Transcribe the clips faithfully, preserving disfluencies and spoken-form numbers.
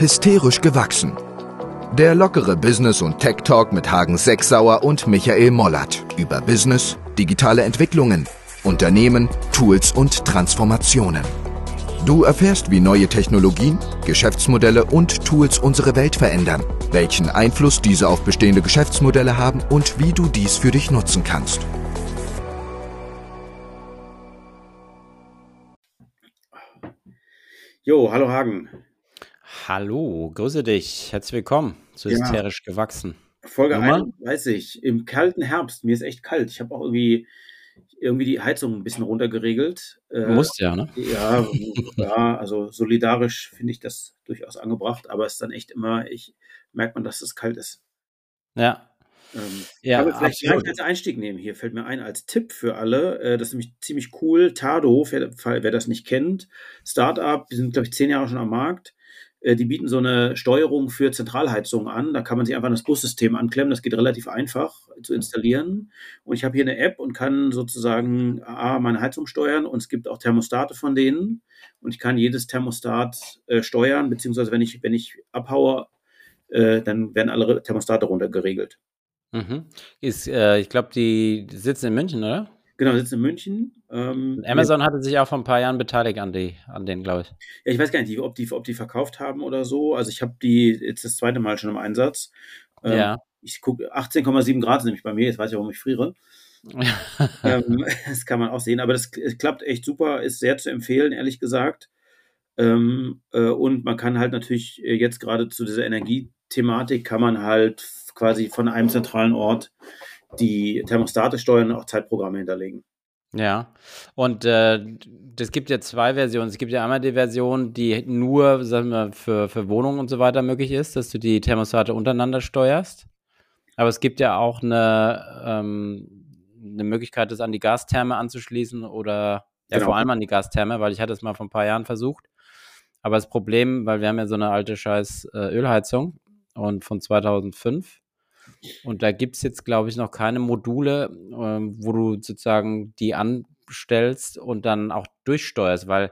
hysterisch gewachsen. Der lockere Business- und Tech-Talk mit Hagen Sechsauer und Michael Mollert über Business, digitale Entwicklungen, Unternehmen, Tools und Transformationen. Du erfährst, wie neue Technologien, Geschäftsmodelle und Tools unsere Welt verändern, welchen Einfluss diese auf bestehende Geschäftsmodelle haben und wie du dies für dich nutzen kannst. Jo, hallo Hagen. Hallo, grüße dich. Herzlich willkommen zu Hysterisch ja. gewachsen. Folge einunddreißig, im kalten Herbst. Mir ist echt kalt. Ich habe auch irgendwie, irgendwie die Heizung ein bisschen runtergeregelt. Du äh, musst ja, ne? Ja, ja, also solidarisch finde ich das durchaus angebracht, aber es ist dann echt immer, ich merkt man, dass es kalt ist. Ja. Ähm, ja, aber vielleicht direkt als Einstieg nehmen hier, fällt mir ein, als Tipp für alle, das ist nämlich ziemlich cool, Tado, wer, wer das nicht kennt, Startup, die sind glaube ich zehn Jahre schon am Markt, die bieten so eine Steuerung für Zentralheizung an, da kann man sich einfach das Bussystem anklemmen, das geht relativ einfach zu installieren und ich habe hier eine App und kann sozusagen A, meine Heizung steuern und es gibt auch Thermostate von denen und ich kann jedes Thermostat äh, steuern, beziehungsweise wenn ich, wenn ich abhaue, äh, dann werden alle Thermostate runtergeregelt. Mhm. Ist, äh, ich glaube, die sitzen in München, oder? Genau, sitzen in München. Ähm, Amazon ja. hatte sich auch vor ein paar Jahren beteiligt an, die, an denen, glaube ich. Ja, ich weiß gar nicht, ob die, ob die verkauft haben oder so. Also ich habe die jetzt das zweite Mal schon im Einsatz. Ähm, ja. Ich gucke, achtzehn Komma sieben Grad sind nämlich bei mir, jetzt weiß ich, warum ich friere. ähm, das kann man auch sehen, aber das klappt echt super, ist sehr zu empfehlen, ehrlich gesagt. Ähm, äh, und man kann halt natürlich jetzt gerade zu dieser Energiethematik kann man halt quasi von einem zentralen Ort die Thermostate steuern und auch Zeitprogramme hinterlegen. Ja, und es äh, gibt ja zwei Versionen. Es gibt ja einmal die Version, die nur, sagen wir, für, für Wohnungen und so weiter möglich ist, dass du die Thermostate untereinander steuerst. Aber es gibt ja auch eine, ähm, eine Möglichkeit, das an die Gastherme anzuschließen oder ja, genau. vor allem an die Gastherme, weil ich hatte es mal vor ein paar Jahren versucht. Aber das Problem, weil wir haben ja so eine alte scheiß äh, Ölheizung und von zweitausendfünf. Und da gibt es jetzt, glaube ich, noch keine Module, ähm, wo du sozusagen die anstellst und dann auch durchsteuerst, weil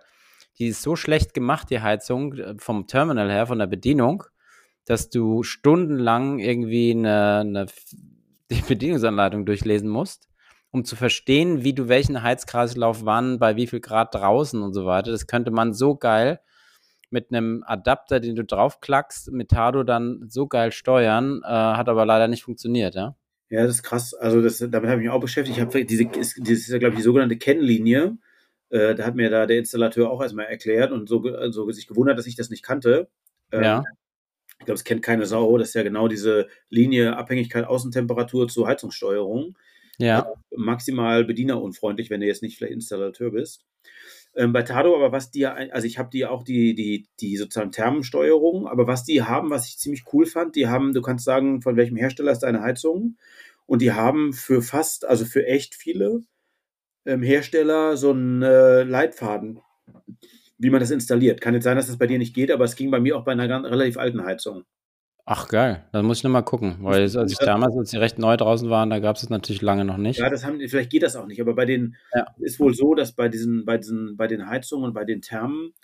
die ist so schlecht gemacht, die Heizung, vom Terminal her, von der Bedienung, dass du stundenlang irgendwie eine, eine, die Bedienungsanleitung durchlesen musst, um zu verstehen, wie du welchen Heizkreislauf wann, bei wie viel Grad draußen und so weiter. Das könnte man so geil mit einem Adapter, den du draufklackst, mit Tado dann so geil steuern, äh, hat aber leider nicht funktioniert, ja? Ja, das ist krass. Also das, damit habe ich mich auch beschäftigt. Ich habe diese, das ist ja, glaube ich, die sogenannte Kennlinie. Äh, da hat mir da der Installateur auch erstmal erklärt und so, so sich gewundert, dass ich das nicht kannte. Ähm, ja. Ich glaube, es kennt keine Sau. Das ist ja genau diese Linie Abhängigkeit Außentemperatur zur Heizungssteuerung. Ja. Also maximal bedienerunfreundlich, wenn du jetzt nicht vielleicht Installateur bist. Ähm, bei Tado, aber was die, also ich habe die auch die, die, die sozusagen Thermensteuerung, aber was die haben, was ich ziemlich cool fand, die haben, du kannst sagen, von welchem Hersteller ist deine Heizung und die haben für fast, also für echt viele ähm, Hersteller so einen äh, Leitfaden, wie man das installiert. Kann jetzt sein, dass das bei dir nicht geht, aber es ging bei mir auch bei einer ganz, relativ alten Heizung. Ach geil, dann muss ich nochmal gucken, weil als ich damals, als sie recht neu draußen waren, da gab es es natürlich lange noch nicht. Ja, das haben, vielleicht geht das auch nicht, aber bei den ja. ist wohl so, dass bei diesen, bei diesen, bei den Heizungen und bei den Thermen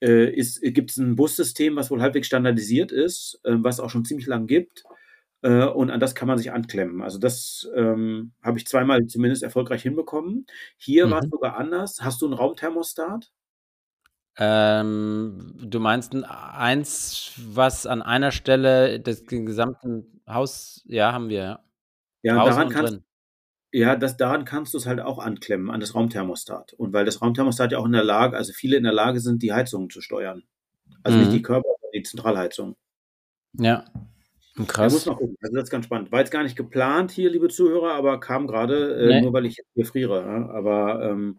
äh, gibt es ein Bussystem, was wohl halbwegs standardisiert ist, äh, was es auch schon ziemlich lang gibt äh, und an das kann man sich anklemmen. Also das ähm, habe ich zweimal zumindest erfolgreich hinbekommen. Hier mhm. war es sogar anders. Hast du einen Raumthermostat? Ähm, du meinst eins, was an einer Stelle des gesamten Haus, ja, haben wir, ja. Ja, daran kannst, ja das, daran kannst du es halt auch anklemmen, an das Raumthermostat. Und weil das Raumthermostat ja auch in der Lage, also viele in der Lage sind, die Heizungen zu steuern. Also mhm. nicht die Körper, sondern die Zentralheizung. Ja, krass. Da muss man gucken, also das ist ganz spannend. War jetzt gar nicht geplant hier, liebe Zuhörer, aber kam gerade, äh, nee. nur weil ich jetzt hier friere. Ja? Aber, ähm,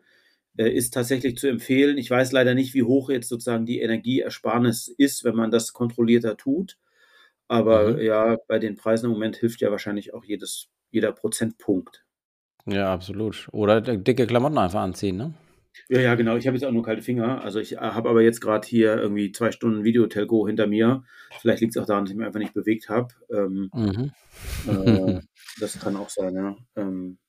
ist tatsächlich zu empfehlen. Ich weiß leider nicht, wie hoch jetzt sozusagen die Energieersparnis ist, wenn man das kontrollierter tut. Aber mhm. ja, bei den Preisen im Moment hilft ja wahrscheinlich auch jedes, jeder Prozentpunkt. Ja, absolut. Oder dicke Klamotten einfach anziehen, ne? Ja, ja, genau. Ich habe jetzt auch nur kalte Finger. Also ich habe aber jetzt gerade hier irgendwie zwei Stunden Videotelco hinter mir. Vielleicht liegt es auch daran, dass ich mich einfach nicht bewegt habe. Ähm, mhm. äh, das kann auch sein, ja. Ähm,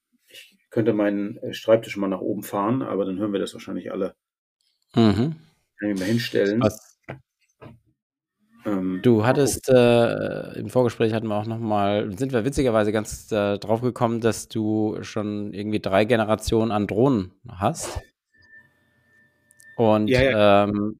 könnte meinen Schreibtisch mal nach oben fahren, aber dann hören wir das wahrscheinlich alle. Mhm. Kann ich mir hinstellen. Was? Ähm, du hattest, oh. äh, im Vorgespräch hatten wir auch nochmal, sind wir witzigerweise ganz äh, drauf gekommen, dass du schon irgendwie drei Generationen an Drohnen hast. Und, ja, ja. Ähm,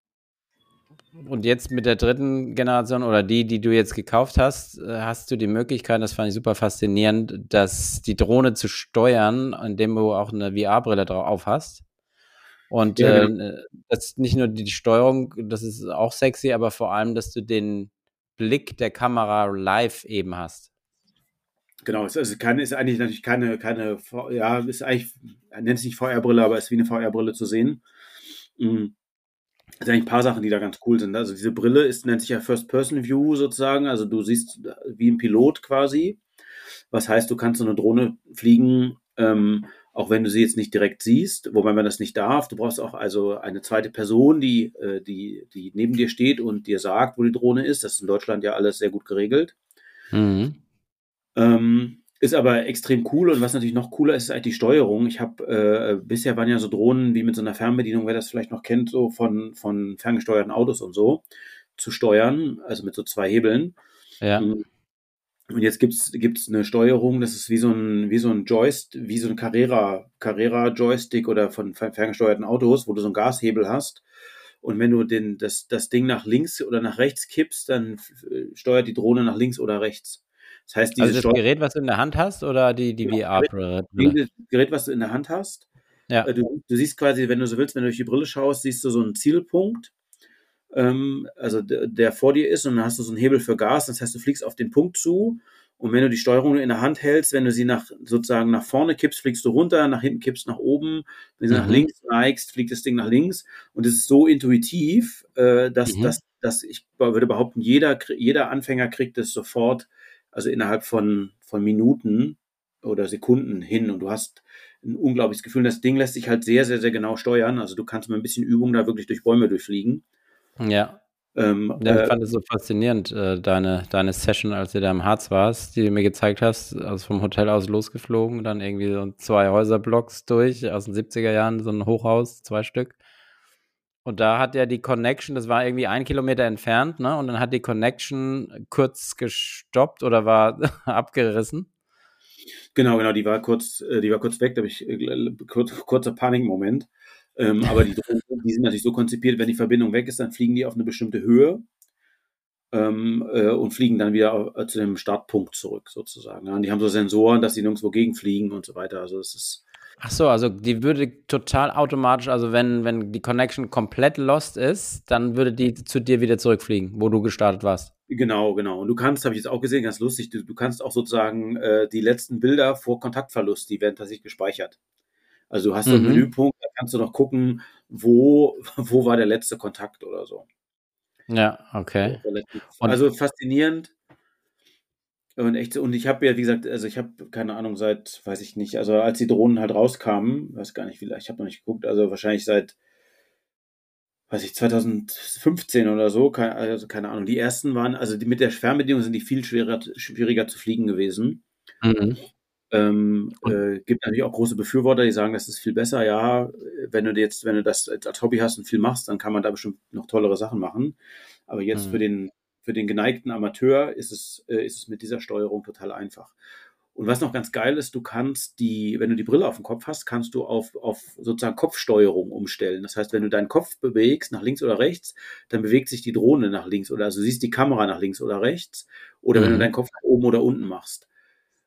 und jetzt mit der dritten Generation oder die, die du jetzt gekauft hast, hast du die Möglichkeit, das fand ich super faszinierend, dass die Drohne zu steuern, indem du auch eine V R-Brille drauf hast. Und ja, genau. äh, das ist nicht nur die Steuerung, das ist auch sexy, aber vor allem, dass du den Blick der Kamera live eben hast. Genau, es ist, keine, ist eigentlich natürlich keine, keine, ja, ist eigentlich, nennt es nicht V R-Brille, aber ist wie eine V R-Brille zu sehen. Mhm. Es sind eigentlich ein paar Sachen, die da ganz cool sind. Also diese Brille ist, nennt sich ja First-Person-View sozusagen, also du siehst wie ein Pilot quasi, was heißt, du kannst so eine Drohne fliegen, ähm, auch wenn du sie jetzt nicht direkt siehst, wobei man das nicht darf. Du brauchst auch also eine zweite Person, die, die, die neben dir steht und dir sagt, wo die Drohne ist. Das ist in Deutschland ja alles sehr gut geregelt. Mhm. Ähm, ist aber extrem cool. Und was natürlich noch cooler ist, ist eigentlich die Steuerung. Ich habe äh, bisher waren ja so Drohnen wie mit so einer Fernbedienung, wer das vielleicht noch kennt, so von, von ferngesteuerten Autos und so zu steuern, also mit so zwei Hebeln. Ja. Ähm, Und jetzt gibt's gibt's eine Steuerung, das ist wie so ein wie so ein Joystick, wie so ein Carrera Carrera Joystick oder von ferngesteuerten Autos, wo du so einen Gashebel hast. Und wenn du den das das Ding nach links oder nach rechts kippst, dann steuert die Drohne nach links oder rechts. Das heißt, dieses also das Steu- Gerät, was du in der Hand hast, oder die die ja, V R-Brille? Das Gerät, was du in der Hand hast. Ja. Du, du siehst quasi, wenn du so willst, wenn du durch die Brille schaust, siehst du so einen Zielpunkt. Also der vor dir ist, und dann hast du so einen Hebel für Gas, das heißt, du fliegst auf den Punkt zu, und wenn du die Steuerung in der Hand hältst, wenn du sie nach sozusagen nach vorne kippst, fliegst du runter, nach hinten kippst, nach oben, wenn du mhm. nach links neigst, fliegt das Ding nach links, und es ist so intuitiv, dass, mhm. dass, dass ich würde behaupten, jeder, jeder Anfänger kriegt das sofort, also innerhalb von, von Minuten oder Sekunden hin, und du hast ein unglaubliches Gefühl, das Ding lässt sich halt sehr, sehr, sehr genau steuern, also du kannst mit ein bisschen Übung da wirklich durch Bäume durchfliegen. Ja, ähm, ja, ich fand es so faszinierend, äh, deine, deine Session, als du da im Harz warst, die du mir gezeigt hast, also vom Hotel aus losgeflogen, dann irgendwie so zwei Häuserblocks durch, aus den siebziger Jahren, so ein Hochhaus, zwei Stück. Und da hat ja die Connection, das war irgendwie ein Kilometer entfernt, ne? Und dann hat die Connection kurz gestoppt oder war abgerissen. Genau, genau, die war kurz, die war kurz weg, da habe ich äh, kurz, kurzer Panikmoment. ähm, aber die Drohnen, die sind natürlich so konzipiert, wenn die Verbindung weg ist, dann fliegen die auf eine bestimmte Höhe ähm, äh, und fliegen dann wieder auf, äh, zu dem Startpunkt zurück, sozusagen. Ja, und die haben so Sensoren, dass sie nirgendwo gegenfliegen und so weiter. Also es ist. Ach so, also die würde total automatisch, also wenn, wenn die Connection komplett lost ist, dann würde die zu dir wieder zurückfliegen, wo du gestartet warst. Genau, genau. Und du kannst, habe ich jetzt auch gesehen, ganz lustig, du, du kannst auch sozusagen äh, die letzten Bilder vor Kontaktverlust, die werden tatsächlich gespeichert. Also du hast mhm. einen Menüpunkt, da kannst du noch gucken, wo, wo war der letzte Kontakt oder so. Ja, okay. Also faszinierend. Und echt, und ich habe ja, wie gesagt, also ich habe, keine Ahnung, seit, weiß ich nicht, also als die Drohnen halt rauskamen, weiß gar nicht, wie, ich habe noch nicht geguckt, also wahrscheinlich seit, weiß ich, zwanzig fünfzehn oder so, keine, also keine Ahnung, die ersten waren, also die, mit der Fernbedienung sind die viel schwerer, schwieriger zu fliegen gewesen. Mhm. Ähm, äh, gibt natürlich auch große Befürworter, die sagen, das ist viel besser. Ja, wenn du jetzt, wenn du das als Hobby hast und viel machst, dann kann man da bestimmt noch tollere Sachen machen. Aber jetzt mhm. für den, für den geneigten Amateur ist es, äh, ist es mit dieser Steuerung total einfach. Und was noch ganz geil ist, du kannst die, wenn du die Brille auf dem Kopf hast, kannst du auf, auf sozusagen Kopfsteuerung umstellen. Das heißt, wenn du deinen Kopf bewegst, nach links oder rechts, dann bewegt sich die Drohne nach links oder, also du siehst die Kamera nach links oder rechts. Oder mhm. wenn du deinen Kopf nach oben oder unten machst.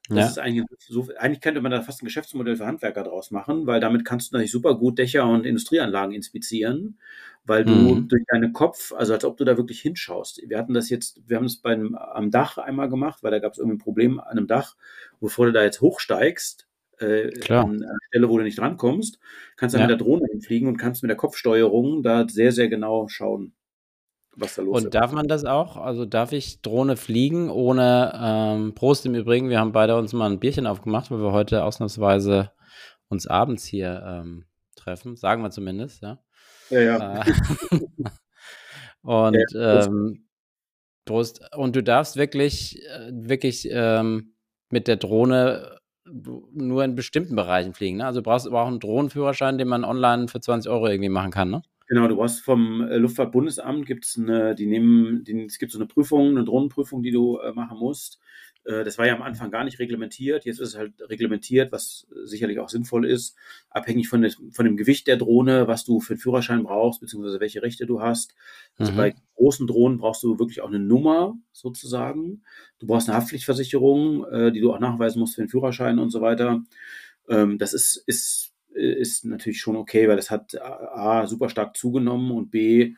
Das ja. ist eigentlich, so, eigentlich könnte man da fast ein Geschäftsmodell für Handwerker draus machen, weil damit kannst du natürlich super gut Dächer und Industrieanlagen inspizieren, weil du mhm. durch deinen Kopf, also als ob du da wirklich hinschaust. Wir hatten das jetzt, wir haben es beim, am Dach einmal gemacht, weil da gab es irgendwie ein Problem an einem Dach, bevor du da jetzt hochsteigst, äh, an einer Stelle, wo du nicht rankommst, kannst du dann ja. mit der Drohne hinfliegen und kannst mit der Kopfsteuerung da sehr, sehr genau schauen, was da los ist. Und darf man das auch? Also darf ich Drohne fliegen ohne ähm, Prost im Übrigen, wir haben beide uns mal ein Bierchen aufgemacht, weil wir heute ausnahmsweise uns abends hier ähm, treffen, sagen wir zumindest, ja. Ja, ja. Äh, und ja, ähm, Prost. Und du darfst wirklich, wirklich ähm, mit der Drohne nur in bestimmten Bereichen fliegen, ne? Also du brauchst aber auch einen Drohnenführerschein, den man online für zwanzig Euro irgendwie machen kann, ne? Genau, du brauchst vom Luftfahrtbundesamt, gibt's eine, die nehmen, die, es gibt so eine Prüfung, eine Drohnenprüfung, die du äh, machen musst. Äh, das war ja am Anfang gar nicht reglementiert, jetzt ist es halt reglementiert, was sicherlich auch sinnvoll ist, abhängig von, des, von dem Gewicht der Drohne, was du für den Führerschein brauchst, beziehungsweise welche Rechte du hast. Also mhm. bei großen Drohnen brauchst du wirklich auch eine Nummer, sozusagen. Du brauchst eine Haftpflichtversicherung, äh, die du auch nachweisen musst für den Führerschein und so weiter. Ähm, das ist, ist, ist natürlich schon okay, weil das hat A, super stark zugenommen und B,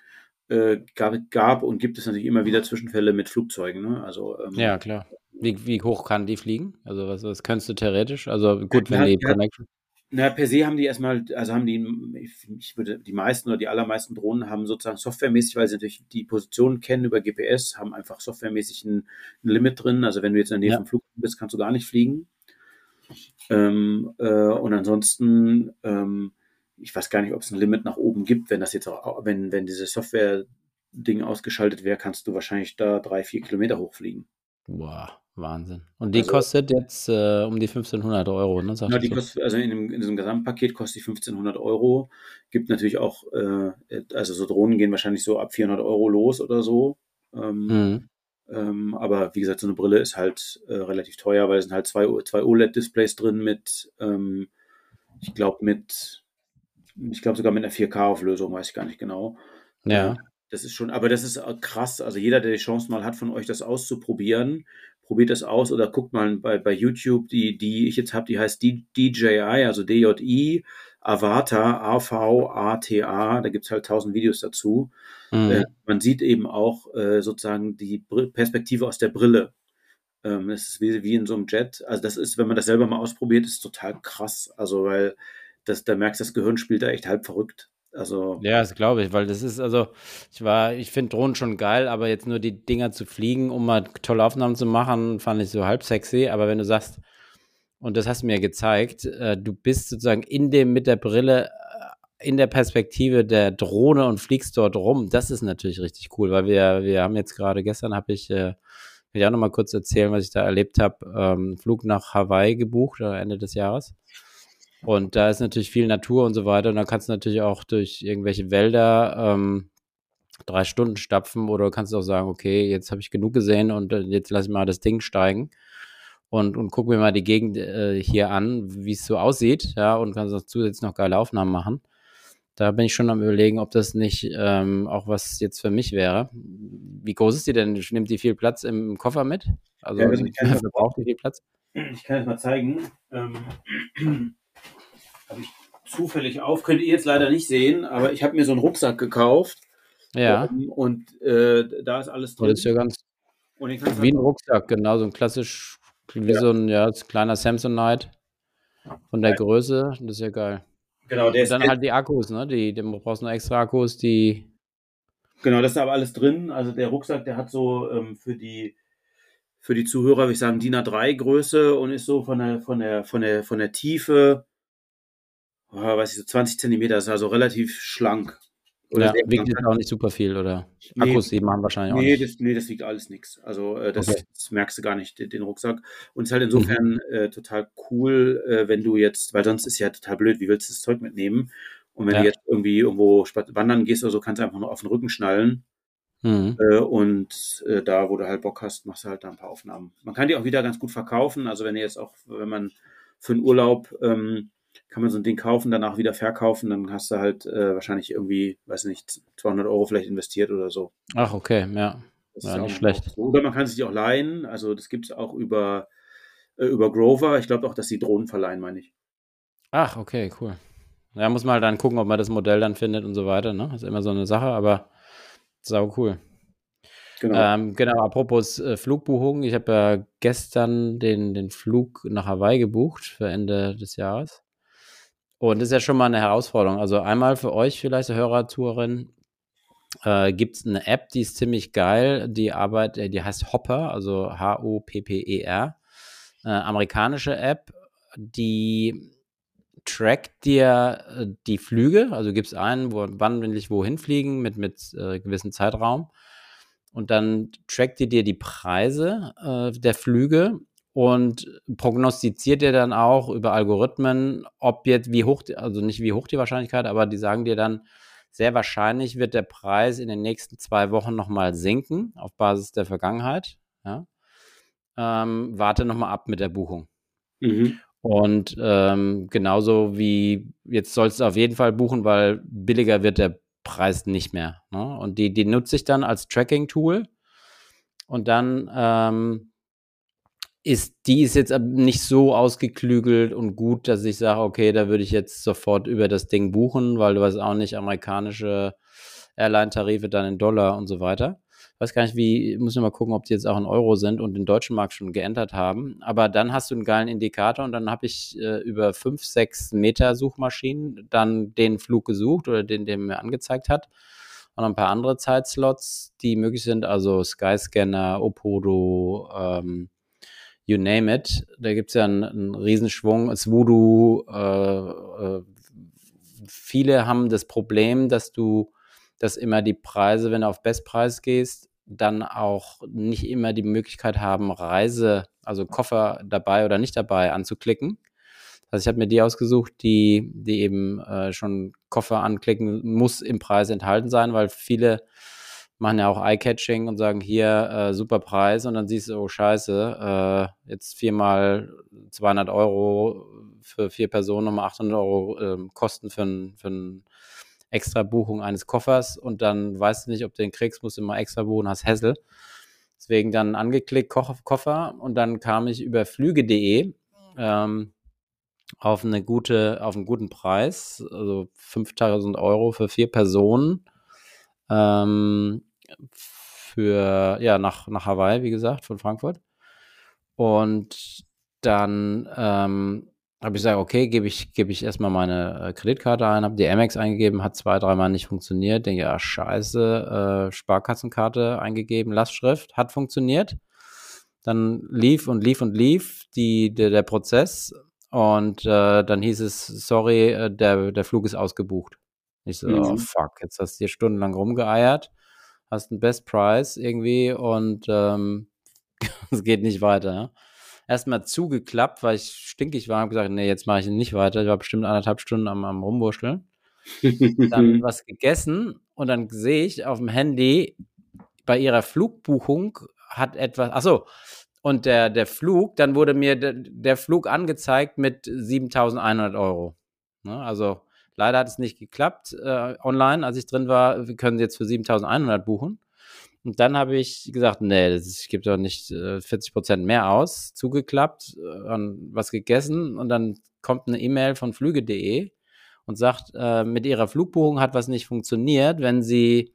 äh, gab, gab und gibt es natürlich immer wieder Zwischenfälle mit Flugzeugen. Ne? Also, ähm, ja, klar. Wie, wie hoch kann die fliegen? Also was, was könntest du theoretisch? Also gut, wenn ja, die... Ja, na, per se haben die erstmal, also haben die, ich würde, die meisten oder die allermeisten Drohnen haben sozusagen softwaremäßig, weil sie natürlich die Position kennen über G P S, haben einfach softwaremäßig ein, ein Limit drin. Also wenn du jetzt in der Nähe ja. vom Flughafen bist, kannst du gar nicht fliegen. Ähm, äh, und ansonsten, ähm, ich weiß gar nicht, ob es ein Limit nach oben gibt, wenn das jetzt auch, wenn, wenn dieses Software-Ding ausgeschaltet wäre, kannst du wahrscheinlich da drei, vier Kilometer hochfliegen. Boah, Wahnsinn. Und die also, kostet jetzt äh, um die fünfzehnhundert Euro, ne? Sagst ja, die so. kostet, also in, dem, in diesem Gesamtpaket kostet die fünfzehnhundert Euro. Gibt natürlich auch, äh, also so Drohnen gehen wahrscheinlich so ab vierhundert Euro los oder so. Ähm, mhm. Ähm, aber wie gesagt, so eine Brille ist halt äh, relativ teuer, weil es sind halt zwei, zwei O L E D-Displays drin mit, ähm, ich glaube mit, ich glaube sogar mit einer vier K-Auflösung, weiß ich gar nicht genau. Ja. Das ist schon, aber das ist krass. Also jeder, der die Chance mal hat, von euch das auszuprobieren, probiert das aus oder guckt mal bei, bei YouTube, die, die ich jetzt habe, die heißt D J I, also D J I, Avata, A V A T A, da gibt es halt tausend Videos dazu. Mhm. Äh, man sieht eben auch äh, sozusagen die Br- Perspektive aus der Brille. Ähm, das ist wie, wie in so einem Jet. Also das ist, wenn man das selber mal ausprobiert, ist total krass. Also weil das, da merkst du, das Gehirn spielt da echt halb verrückt. Also ja, das glaube ich, weil das ist, also ich war, ich finde Drohnen schon geil, aber jetzt nur die Dinger zu fliegen, um mal tolle Aufnahmen zu machen, fand ich so halb sexy. Aber wenn du sagst, und das hast du mir gezeigt, äh, du bist sozusagen in dem, mit der Brille, in der Perspektive der Drohne und fliegst dort rum, das ist natürlich richtig cool, weil wir, wir haben jetzt gerade, gestern habe ich, äh, will ich auch nochmal kurz erzählen, was ich da erlebt habe, ähm, Flug nach Hawaii gebucht, äh, Ende des Jahres. Und da ist natürlich viel Natur und so weiter. Und da kannst du natürlich auch durch irgendwelche Wälder ähm, drei Stunden stapfen oder kannst auch sagen, okay, jetzt habe ich genug gesehen und jetzt lasse ich mal das Ding steigen und, und guck mir mal die Gegend äh, hier an, wie es so aussieht, ja, und kannst auch zusätzlich noch geile Aufnahmen machen. Da bin ich schon am Überlegen, ob das nicht ähm, auch was jetzt für mich wäre. Wie groß ist die denn? Nimmt die viel Platz im Koffer mit? Also ja, also braucht die viel Platz? Ich kann es mal zeigen. Ähm. Habe ich zufällig auf, könnt ihr jetzt leider nicht sehen, aber ich habe mir so einen Rucksack gekauft. Ja. Und, und äh, da ist alles drin. Das ist ja ganz und ich wie ein Rucksack, genau, so ein klassisch, wie ja. so ein, ja, so ein kleiner Samsonite von der ja. Größe, das ist ja geil. Genau, der und dann ist halt die Akkus, ne? Die, du brauchst noch extra Akkus, die... Genau, das ist aber alles drin, also der Rucksack, der hat so ähm, für die für die Zuhörer, würde ich sagen, D I N A drei Größe und ist so von der von der, von der, von der Tiefe weiß ich, so zwanzig Zentimeter, ist also relativ schlank. Oder ja, wiegt jetzt auch nicht super viel, oder? Nee, Akkus, die machen wahrscheinlich auch nee, nicht. Das, nee, das wiegt alles nichts. Also äh, das, okay. das merkst du gar nicht, den, den Rucksack. Und es ist halt insofern mhm. äh, total cool, äh, wenn du jetzt, weil sonst ist ja total blöd, wie willst du das Zeug mitnehmen? Und wenn ja. du jetzt irgendwie irgendwo wandern gehst oder so, kannst du einfach nur auf den Rücken schnallen. Mhm. Äh, und äh, da, wo du halt Bock hast, machst du halt da ein paar Aufnahmen. Man kann die auch wieder ganz gut verkaufen. Also wenn ihr jetzt auch, wenn man für einen Urlaub... Ähm, kann man so ein Ding kaufen, danach wieder verkaufen, dann hast du halt äh, wahrscheinlich irgendwie, weiß nicht, zweihundert Euro vielleicht investiert oder so. Ach, okay, ja. Das ja, ist nicht schlecht. So. Oder man kann sich die auch leihen, also das gibt es auch über, äh, über Grover, ich glaube auch, dass die Drohnen verleihen, meine ich. Ach, okay, cool. Ja, muss man halt dann gucken, ob man das Modell dann findet und so weiter, ne? Ist immer so eine Sache, aber sau cool. Genau. Ähm, genau, apropos äh, Flugbuchungen, ich habe ja gestern den, den Flug nach Hawaii gebucht für Ende des Jahres. Und das ist ja schon mal eine Herausforderung. Also einmal für euch vielleicht, Hörer, Zuhörerin, äh, gibt es eine App, die ist ziemlich geil. Die Arbeit, die heißt Hopper, also H O P P E R. Äh, amerikanische App, die trackt dir äh, die Flüge. Also gibst ein, wo, wann will ich wohin fliegen mit, mit äh, gewissem Zeitraum. Und dann trackt die dir die Preise äh, der Flüge. Und prognostiziert dir dann auch über Algorithmen, ob jetzt wie hoch, also nicht wie hoch die Wahrscheinlichkeit, aber die sagen dir dann, Sehr wahrscheinlich wird der Preis in den nächsten zwei Wochen nochmal sinken, auf Basis der Vergangenheit. Ja. Ähm, warte nochmal ab mit der Buchung. Mhm. Und ähm, genauso wie, jetzt sollst du auf jeden Fall buchen, weil billiger wird der Preis nicht mehr. Ne? Und die, die nutze ich dann als Tracking-Tool. Und dann ähm, ist die ist jetzt nicht so ausgeklügelt und gut, dass ich sage, okay, da würde ich jetzt sofort über das Ding buchen, weil du weißt auch nicht, amerikanische Airline-Tarife dann in Dollar und so weiter. Ich weiß gar nicht, wie, muss ich mal gucken, ob die jetzt auch in Euro sind und den deutschen Markt schon geändert haben. Aber dann hast du einen geilen Indikator und dann habe ich äh, über fünf, sechs Meter Suchmaschinen dann den Flug gesucht oder den, den mir angezeigt hat. Und ein paar andere Zeitslots, die möglich sind, also Skyscanner, Opodo, ähm, you name it. Da gibt es ja einen, einen Riesenschwung, es Voodoo. Äh, äh, viele haben das Problem, dass du, dass immer die Preise, wenn du auf Bestpreis gehst, dann auch nicht immer die Möglichkeit haben, Reise, also Koffer dabei oder nicht dabei anzuklicken. Also ich habe mir die ausgesucht, die, die eben äh, schon Koffer anklicken, muss im Preis enthalten sein, weil viele machen ja auch Eye-Catching und sagen, hier, äh, super Preis. Und dann siehst du, oh scheiße, äh, jetzt viermal zweihundert Euro für vier Personen, nochmal achthundert Euro äh, Kosten für ein, für ein extra Buchung eines Koffers. Und dann weißt du nicht, ob du den kriegst, musst du mal extra buchen, hast Hassel. Deswegen dann angeklickt, Ko- Koffer. Und dann kam ich über flüge punkt de, ähm, auf eine gute, auf einen guten Preis, also fünftausend Euro für vier Personen, ähm, für, ja, nach, nach Hawaii, wie gesagt, von Frankfurt. Und dann ähm, habe ich gesagt, okay, gebe ich, gebe ich erstmal meine Kreditkarte ein, habe die Amex eingegeben, hat zwei, dreimal nicht funktioniert, denke, ja, scheiße, äh, Sparkassenkarte eingegeben, Lastschrift, hat funktioniert. Dann lief und lief und lief die, der, der Prozess. Und äh, dann hieß es, sorry, der, der Flug ist ausgebucht. Ich so, mhm. oh fuck, jetzt hast du hier stundenlang rumgeeiert, hast einen Best Price irgendwie und ähm, es geht nicht weiter. Ne? Erstmal zugeklappt, weil ich stinkig war und habe gesagt, nee, jetzt mache ich nicht weiter. Ich war bestimmt anderthalb Stunden am, am Rumwurschteln. Dann was gegessen und dann sehe ich auf dem Handy, bei ihrer Flugbuchung hat etwas, ach so, und der, der Flug, dann wurde mir der, der Flug angezeigt mit siebentausendeinhundert Euro. Ne? Also leider hat es nicht geklappt äh, online, als ich drin war. Wir können jetzt für siebentausendeinhundert buchen. Und dann habe ich gesagt, nee, das ist, ich gebe doch nicht äh, vierzig Prozent mehr aus. Zugeklappt, äh, was gegessen und dann kommt eine E-Mail von flüge punkt de und sagt, äh, mit ihrer Flugbuchung hat was nicht funktioniert. Wenn Sie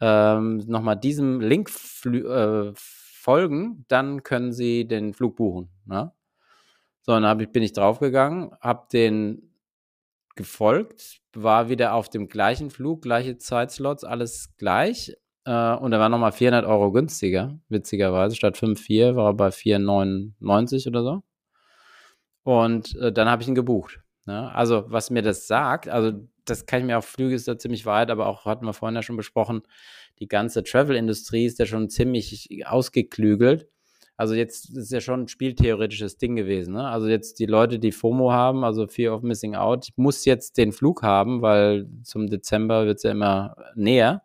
ähm, nochmal diesem Link flü- äh, folgen, dann können Sie den Flug buchen. Ne? So, dann hab ich, bin ich draufgegangen, habe den gefolgt, war wieder auf dem gleichen Flug, gleiche Zeitslots, alles gleich äh, und er war nochmal vierhundert Euro günstiger, witzigerweise, statt fünf Komma vier war er bei vier Komma neunundneunzig oder so und äh, dann habe ich ihn gebucht. Ne? Also, was mir das sagt, also das kann ich mir auch, Flüge ist da ziemlich weit, aber auch, hatten wir vorhin ja schon besprochen, die ganze Travel-Industrie ist ja schon ziemlich ausgeklügelt. Also jetzt ist ja schon ein spieltheoretisches Ding gewesen. Ne? Also jetzt die Leute, die FOMO haben, also Fear of Missing Out, ich muss jetzt den Flug haben, weil zum Dezember wird es ja immer näher.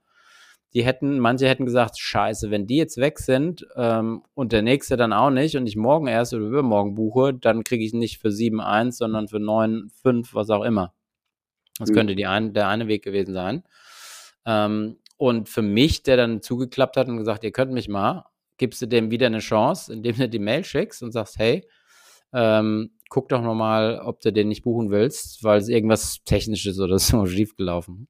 Die hätten, manche hätten gesagt, scheiße, wenn die jetzt weg sind ähm, und der nächste dann auch nicht und ich morgen erst oder übermorgen buche, dann kriege ich nicht für sieben Komma eins, sondern für neun Komma fünf, was auch immer. Das könnte die ein, der eine Weg gewesen sein. Ähm, und für mich, der dann zugeklappt hat und gesagt, ihr könnt mich mal, gibst du dem wieder eine Chance, indem du die Mail schickst und sagst, hey, ähm, guck doch nochmal, ob du den nicht buchen willst, weil es irgendwas Technisches oder so schiefgelaufen.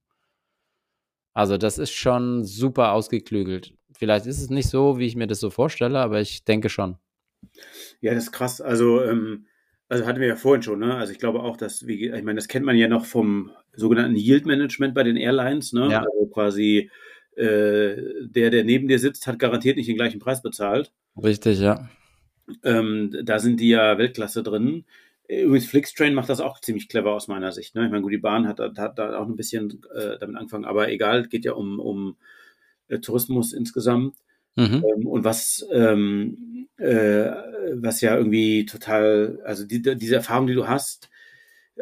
Also das ist schon super ausgeklügelt. Vielleicht ist es nicht so, wie ich mir das so vorstelle, aber ich denke schon. Ja, das ist krass. Also, ähm, Also hatten wir ja vorhin schon, ne? Also ich glaube auch, dass, wie, ich meine, das kennt man ja noch vom sogenannten Yield-Management bei den Airlines, ne? Ja. Also quasi äh, der, der neben dir sitzt, hat garantiert nicht den gleichen Preis bezahlt. Richtig, ja. Ähm, da sind die ja Weltklasse drin. Übrigens, Flixtrain macht das auch ziemlich clever aus meiner Sicht, ne? Ich meine, gut, die Bahn hat, hat da auch ein bisschen äh, damit angefangen, aber egal, geht ja um, um äh, Tourismus insgesamt. Mhm. Ähm, und was ähm, äh, was ja irgendwie total, also die, diese Erfahrung, die du hast,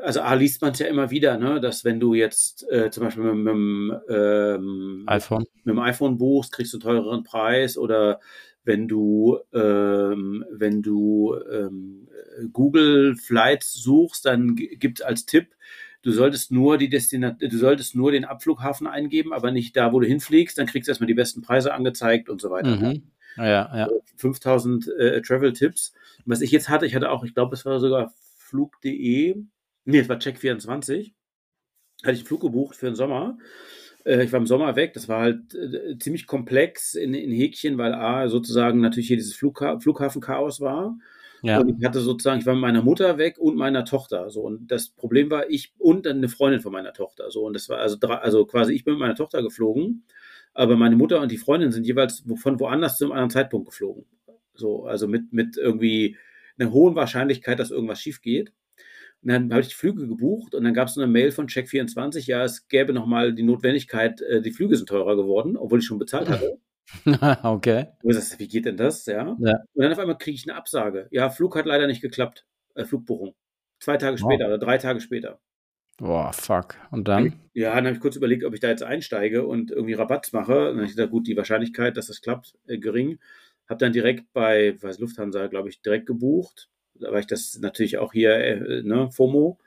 also A, liest man es ja immer wieder, ne, dass wenn du jetzt äh, zum Beispiel mit, mit, mit, ähm, iPhone. mit dem iPhone buchst, kriegst du einen teureren Preis, oder wenn du ähm, wenn du ähm, Google Flights suchst, dann gibt es als Tipp, du solltest nur die Destinat- du solltest nur den Abflughafen eingeben, aber nicht da, wo du hinfliegst, dann kriegst du erstmal die besten Preise angezeigt und so weiter. Mhm. Ja, ja. fünftausend äh, Travel-Tipps. Was ich jetzt hatte, ich hatte auch, ich glaube, es war sogar flüge punkt de, nee, es war Check vierundzwanzig, hatte ich einen Flug gebucht für den Sommer. Ich war im Sommer weg, das war halt äh, ziemlich komplex in, in Häkchen, weil A, sozusagen natürlich hier dieses Flugha- Flughafenchaos war. Ja. Und ich hatte sozusagen, ich war mit meiner Mutter weg und meiner Tochter. So. Und das Problem war, ich und dann eine Freundin von meiner Tochter. So. Und das war also, dra- also quasi, ich bin mit meiner Tochter geflogen, aber meine Mutter und die Freundin sind jeweils von woanders zu einem anderen Zeitpunkt geflogen. So, also mit, mit irgendwie einer hohen Wahrscheinlichkeit, dass irgendwas schief geht. Und dann habe ich Flüge gebucht und dann gab es eine Mail von Check vierundzwanzig, ja, es gäbe nochmal die Notwendigkeit, äh, die Flüge sind teurer geworden, obwohl ich schon bezahlt hatte. Okay. Und ich dachte, wie geht denn das? Ja. ja. Und dann auf einmal kriege ich eine Absage. Ja, Flug hat leider nicht geklappt. Äh, Flugbuchung. Zwei Tage wow. später oder drei Tage später. Boah, fuck. Und dann? Ja, dann habe ich kurz überlegt, ob ich da jetzt einsteige und irgendwie Rabatt mache. Und dann habe ich gesagt, gut, die Wahrscheinlichkeit, dass das klappt, äh, gering. Habe dann direkt bei, weiß Lufthansa, glaube ich, direkt gebucht. Weil ich das natürlich auch hier, äh, ne, FOMO,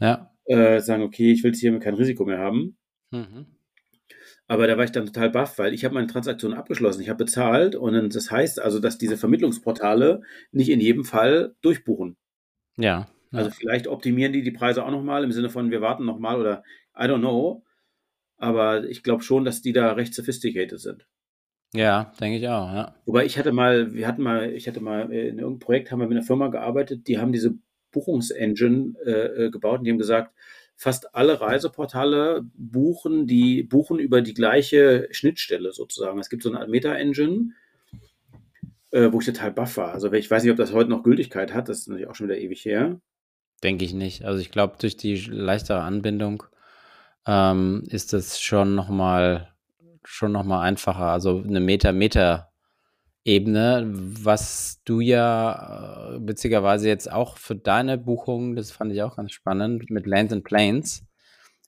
ja. äh, sagen, okay, ich will jetzt hier kein Risiko mehr haben. Mhm. Aber da war ich dann total baff, weil ich habe meine Transaktion abgeschlossen, ich habe bezahlt, und das heißt also, dass diese Vermittlungsportale nicht in jedem Fall durchbuchen. Ja. ja. Also vielleicht optimieren die die Preise auch nochmal im Sinne von, wir warten nochmal oder I don't know. Aber ich glaube schon, dass die da recht sophisticated sind. Ja, denke ich auch, ja. Wobei ich hatte mal, wir hatten mal, ich hatte mal in irgendeinem Projekt, haben wir mit einer Firma gearbeitet, die haben diese Buchungsengine äh, gebaut und die haben gesagt, fast alle Reiseportale buchen, die buchen über die gleiche Schnittstelle sozusagen. Es gibt so eine Art Meta-Engine, äh, wo ich total baff war. Also ich weiß nicht, ob das heute noch Gültigkeit hat, das ist natürlich auch schon wieder ewig her. Denke ich nicht. Also ich glaube, durch die leichtere Anbindung ähm, ist das schon nochmal... schon nochmal einfacher, also eine Meta-Meta-Ebene, was du ja äh, witzigerweise jetzt auch für deine Buchung, das fand ich auch ganz spannend, mit Lands and Planes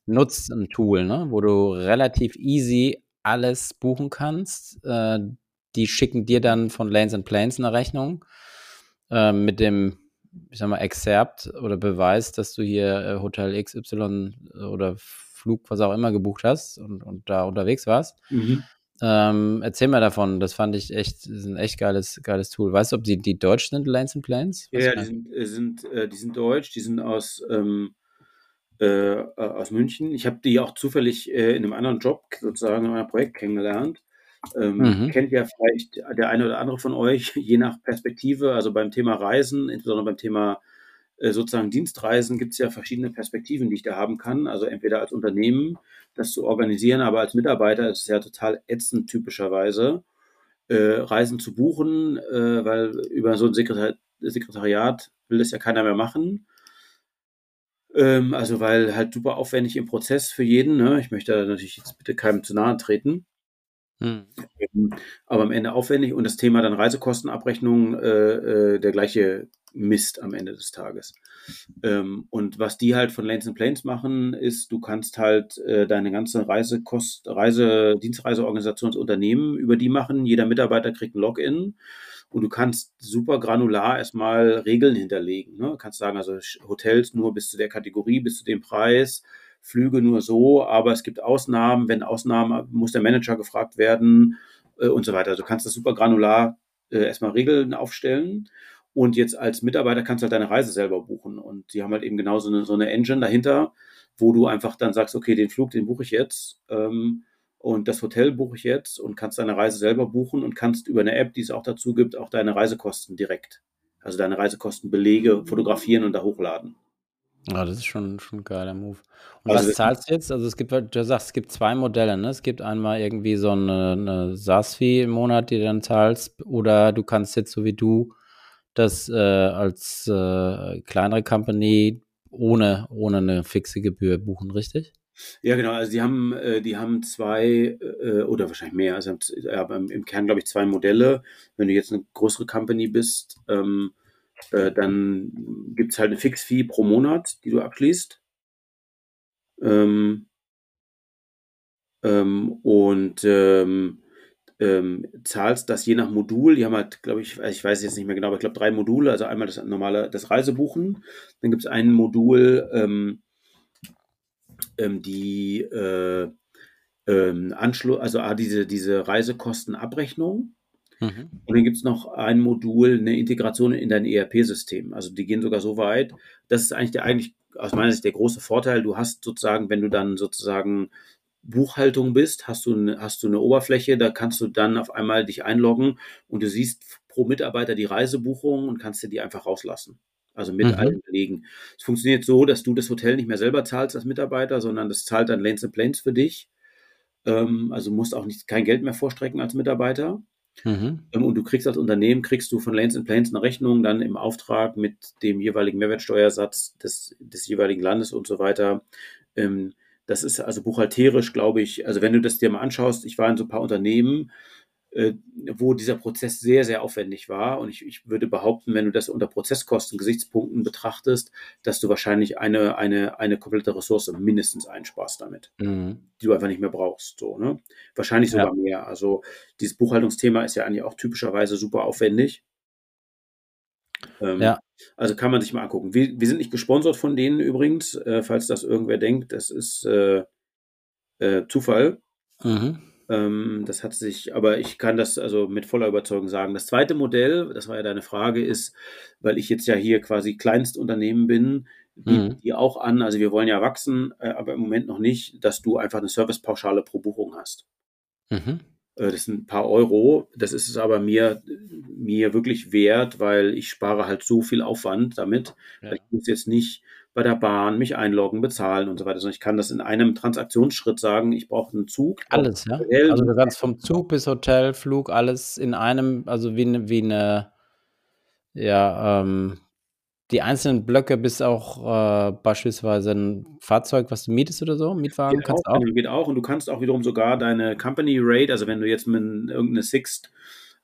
nutzt, ein Tool, ne, wo du relativ easy alles buchen kannst. Äh, die schicken dir dann von Lands and Planes eine Rechnung äh, mit dem, ich sag mal, Exerpt oder Beweis, dass du hier äh, Hotel X Y oder Flug, was auch immer gebucht hast und, und da unterwegs warst. Mhm. Ähm, erzähl mal davon, das fand ich echt, ist ein echt geiles, geiles Tool. Weißt du, ob die, die deutsch sind, Lands and Planes? Was ja, ja die, sind, sind, äh, die sind deutsch, die sind aus, ähm, äh, aus München. Ich habe die auch zufällig äh, in einem anderen Job, sozusagen in einem Projekt kennengelernt. Ähm, mhm. Kennt ja vielleicht der eine oder andere von euch, je nach Perspektive, also beim Thema Reisen, insbesondere beim Thema sozusagen Dienstreisen, gibt es ja verschiedene Perspektiven, die ich da haben kann. Also entweder als Unternehmen das zu organisieren, aber als Mitarbeiter ist es ja total ätzend typischerweise, äh, Reisen zu buchen, äh, weil über so ein Sekretar- Sekretariat will das ja keiner mehr machen. Ähm, also weil halt super aufwendig im Prozess für jeden. Ne? Ich möchte da natürlich jetzt bitte keinem zu nahe treten. Hm. Aber am Ende aufwendig, und das Thema dann Reisekostenabrechnung, äh, äh, der gleiche Mist am Ende des Tages. Ähm, und was die halt von Lands and Planes machen, ist, du kannst halt äh, deine ganze Reisekost, Reise, Dienstreiseorganisationsunternehmen über die machen. Jeder Mitarbeiter kriegt ein Login und du kannst super granular erstmal Regeln hinterlegen. Ne? Du kannst sagen, also Hotels nur bis zu der Kategorie, bis zu dem Preis, Flüge nur so, aber es gibt Ausnahmen. Wenn Ausnahmen, muss der Manager gefragt werden äh, und so weiter. Also du kannst das super granular äh, erstmal Regeln aufstellen. Und jetzt als Mitarbeiter kannst du halt deine Reise selber buchen. Und die haben halt eben genau so eine, so eine Engine dahinter, wo du einfach dann sagst, okay, den Flug, den buche ich jetzt ähm, und das Hotel buche ich jetzt, und kannst deine Reise selber buchen und kannst über eine App, die es auch dazu gibt, auch deine Reisekosten direkt, also deine Reisekostenbelege fotografieren und da hochladen. Ja, das ist schon, schon ein geiler Move. Und also was zahlst du jetzt? Also es gibt, du sagst, es gibt zwei Modelle, ne? Es gibt einmal irgendwie so eine, eine SaaS-Fee im Monat, die du dann zahlst, oder du kannst jetzt so wie du das äh, als äh, kleinere Company ohne, ohne eine fixe Gebühr buchen, richtig? Ja, genau. Also die haben, äh, die haben zwei äh, oder wahrscheinlich mehr. Also äh, im Kern, glaube ich, zwei Modelle. Wenn du jetzt eine größere Company bist, ähm, Äh, dann gibt es halt eine Fix-Fee pro Monat, die du abschließt. Ähm, ähm, und ähm, ähm, zahlst das je nach Modul. Die haben halt, glaube ich, ich weiß jetzt nicht mehr genau, aber ich glaube drei Module. Also einmal das normale, das Reisebuchen. Dann gibt es ein Modul, ähm, ähm, die äh, ähm, Anschluss, also ah, diese, diese Reisekostenabrechnung. Mhm. Und dann gibt es noch ein Modul, eine Integration in dein E R P-System. Also die gehen sogar so weit, das ist eigentlich der eigentlich, aus meiner Sicht der große Vorteil, du hast sozusagen, wenn du dann sozusagen Buchhaltung bist, hast du, ne, hast du eine Oberfläche, da kannst du dann auf einmal dich einloggen und du siehst pro Mitarbeiter die Reisebuchung und kannst dir die einfach rauslassen. Also mit mhm. allen Belegen. Es funktioniert so, dass du das Hotel nicht mehr selber zahlst als Mitarbeiter, sondern das zahlt dann Lanes and Planes für dich. Ähm, also musst auch nicht, kein Geld mehr vorstrecken als Mitarbeiter. Mhm. Und du kriegst als Unternehmen, kriegst du von Lanes and Planes eine Rechnung dann im Auftrag mit dem jeweiligen Mehrwertsteuersatz des, des jeweiligen Landes und so weiter. Ähm, das ist also buchhalterisch, glaube ich, also wenn du das dir mal anschaust, ich war in so ein paar Unternehmen, äh, wo dieser Prozess sehr, sehr aufwendig war und ich, ich würde behaupten, wenn du das unter Prozesskosten-Gesichtspunkten betrachtest, dass du wahrscheinlich eine, eine, eine komplette Ressource mindestens einsparst damit, mhm. die du einfach nicht mehr brauchst. So, ne? Wahrscheinlich sogar ja. mehr. Also dieses Buchhaltungsthema ist ja eigentlich auch typischerweise super aufwendig. Ähm, ja. Also kann man sich mal angucken. Wir, wir sind nicht gesponsert von denen übrigens, äh, falls das irgendwer denkt, das ist äh, äh, Zufall. Mhm. Ähm, das hat sich, aber ich kann das also mit voller Überzeugung sagen. Das zweite Modell, das war ja deine Frage, ist, weil ich jetzt ja hier quasi Kleinstunternehmen bin, bieten mhm. die auch an, also wir wollen ja wachsen, äh, aber im Moment noch nicht, dass du einfach eine Servicepauschale pro Buchung hast. Mhm. Das sind ein paar Euro, das ist es aber mir, mir wirklich wert, weil ich spare halt so viel Aufwand damit. Ja. Ich muss jetzt nicht bei der Bahn mich einloggen, bezahlen und so weiter, sondern ich kann das in einem Transaktionsschritt sagen, ich brauche einen Zug. Alles, ja? Hotel. Also du kannst vom Zug bis Hotel, Flug, alles in einem, also wie, ne, wie eine, ja, ähm, die einzelnen Blöcke bis auch äh, beispielsweise ein Fahrzeug, was du mietest oder so, Mietwagen geht kannst auch, auch. Geht auch und du kannst auch wiederum sogar deine Company Rate, also wenn du jetzt mit irgendeine Sixt,